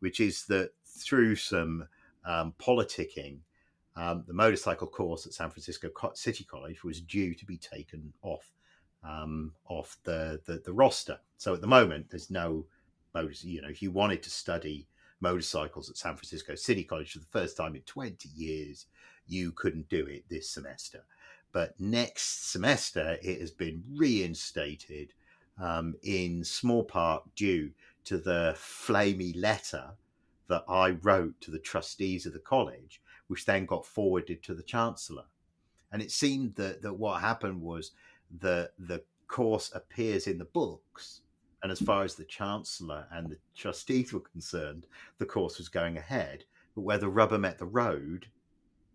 which is that through some politicking, the motorcycle course at San Francisco City College was due to be taken off the roster. So at the moment, there's no motor. You know, if you wanted to study motorcycles at San Francisco City College for the first time in 20 years, you couldn't do it this semester. But next semester, it has been reinstated in small part due to the flamey letter that I wrote to the trustees of the college, which then got forwarded to the chancellor. And it seemed that what happened was the course appears in the books, and as far as the chancellor and the trustees were concerned, the course was going ahead. But where the rubber met the road,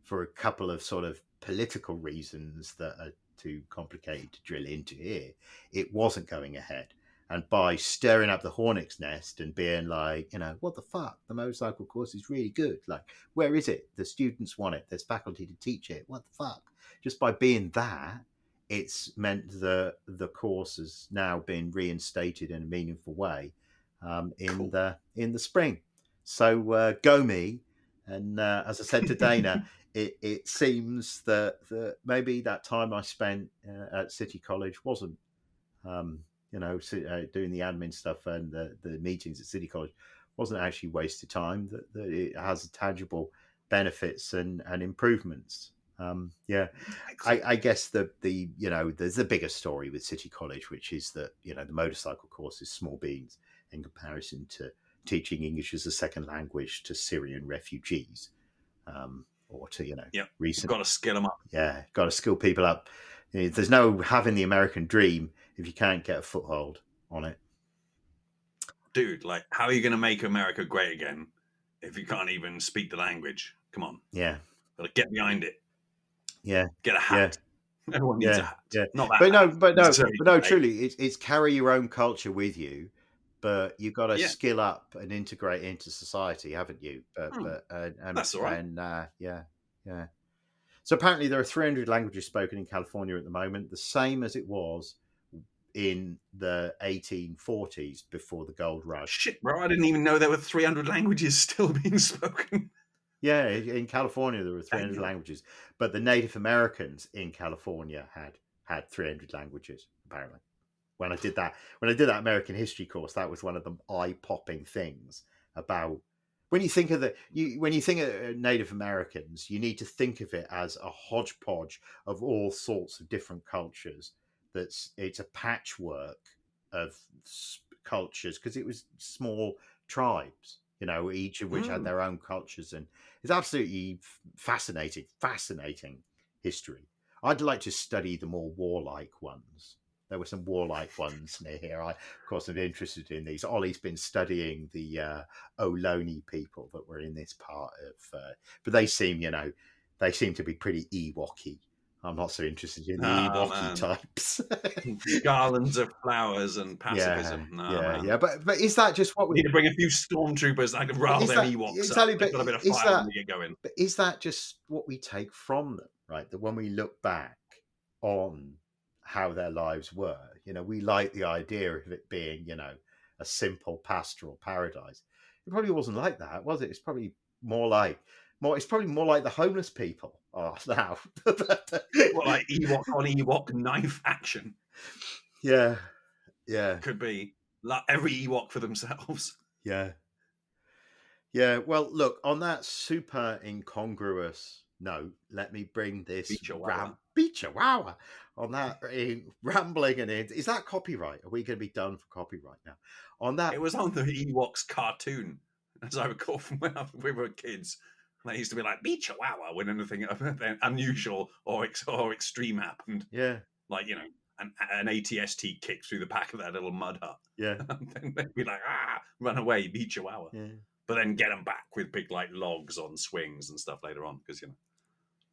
for a couple of sort of political reasons that are too complicated to drill into here, it wasn't going ahead. And by stirring up the hornet's nest and being like, you know, what the fuck? The motorcycle course is really good. Like, where is it? The students want it. There's faculty to teach it. What the fuck? Just by being that, it's meant that the course has now been reinstated in a meaningful way in the spring. So go me. And as I said to Dana, it seems that maybe that time I spent at City College wasn't, doing the admin stuff and the meetings at City College wasn't actually wasted time, that it has tangible benefits and improvements. I guess the you know, there's the bigger story with City College, which is that, you know, the motorcycle course is small beans in comparison to teaching English as a second language to Syrian refugees, or to, you know, recent. Got to skill them up. Yeah, got to skill people up. There's no having the American dream if you can't get a foothold on it. Dude, like, how are you going to make America great again if you can't even speak the language? Come on. Yeah. Gotta get behind it. Yeah. Get a hat. Yeah. Everyone needs a hat. Yeah. Not that. But no, truly, it's carry your own culture with you, but you've got to skill up and integrate into society, haven't you? But that's all right. And so apparently there are 300 languages spoken in California at the moment, the same as it was in the 1840s before the gold rush. Shit, bro, I didn't even know there were 300 languages still being spoken. Yeah, in California there were 300 languages, but the Native Americans in California had 300 languages apparently. When I did that American history course, that was one of the eye-popping things about when you think of Native Americans, you need to think of it as a hodgepodge of all sorts of different cultures. It's a patchwork of cultures because it was small tribes, you know, each of which had their own cultures, and it's absolutely fascinating history. I'd like to study the more warlike ones. There were some warlike ones near here. I, of course, am interested in these. Ollie's been studying the Ohlone people that were in this part of, but they seem to be pretty Ewoky. I'm not so interested in the Ewoky types. Garlands of flowers and pacifism. But is that just what we need to bring a few stormtroopers that can rattle their Ewoks? Exactly, but got a bit of fire when we get going. But is that just what we take from them? Right, that when we look back on how their lives were, you know, we like the idea of it being, you know, a simple pastoral paradise. It probably wasn't like that, was it? It's probably more like the homeless people are now. What, like Ewok on Ewok knife action? Yeah. Could be like every Ewok for themselves. Yeah. Well, look, on that super incongruous note, let me bring this Beechawawa on that rambling and is that copyright? Are we going to be done for copyright now? On that, it was on the Ewoks cartoon, as I recall from when we were kids. They used to be like Beechawawa when anything unusual or extreme happened. Yeah, like, you know, an ATST kicked through the back of that little mud hut. Yeah, and then they'd be like, run away, Beechawawa. Yeah, but then get them back with big like logs on swings and stuff later on because, you know.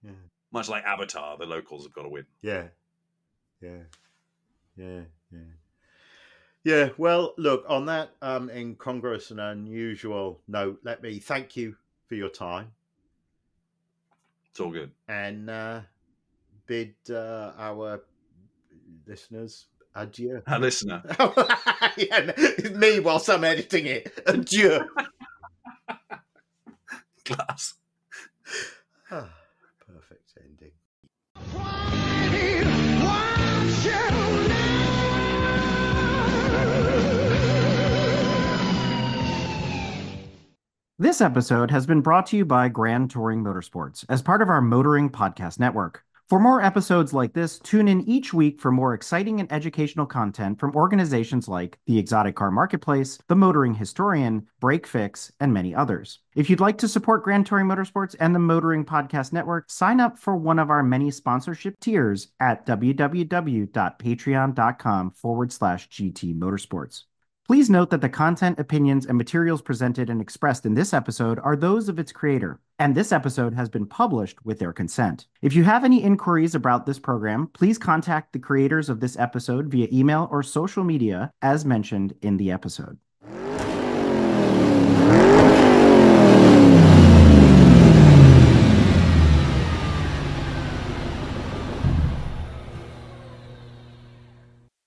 Yeah. Much like Avatar, the locals have got to win. Yeah. Well, look, on that incongruous and unusual note, let me thank you for your time. It's all good. And bid our listeners adieu. A listener. Yeah, me whilst I'm editing it. Adieu. Class. Perfect ending. This episode has been brought to you by Grand Touring Motorsports as part of our Motoring Podcast Network. For more episodes like this, tune in each week for more exciting and educational content from organizations like the Exotic Car Marketplace, the Motoring Historian, Brake Fix, and many others. If you'd like to support Grand Touring Motorsports and the Motoring Podcast Network, sign up for one of our many sponsorship tiers at www.patreon.com/GT Motorsports. Please note that the content, opinions, and materials presented and expressed in this episode are those of its creator, and this episode has been published with their consent. If you have any inquiries about this program, please contact the creators of this episode via email or social media as mentioned in the episode.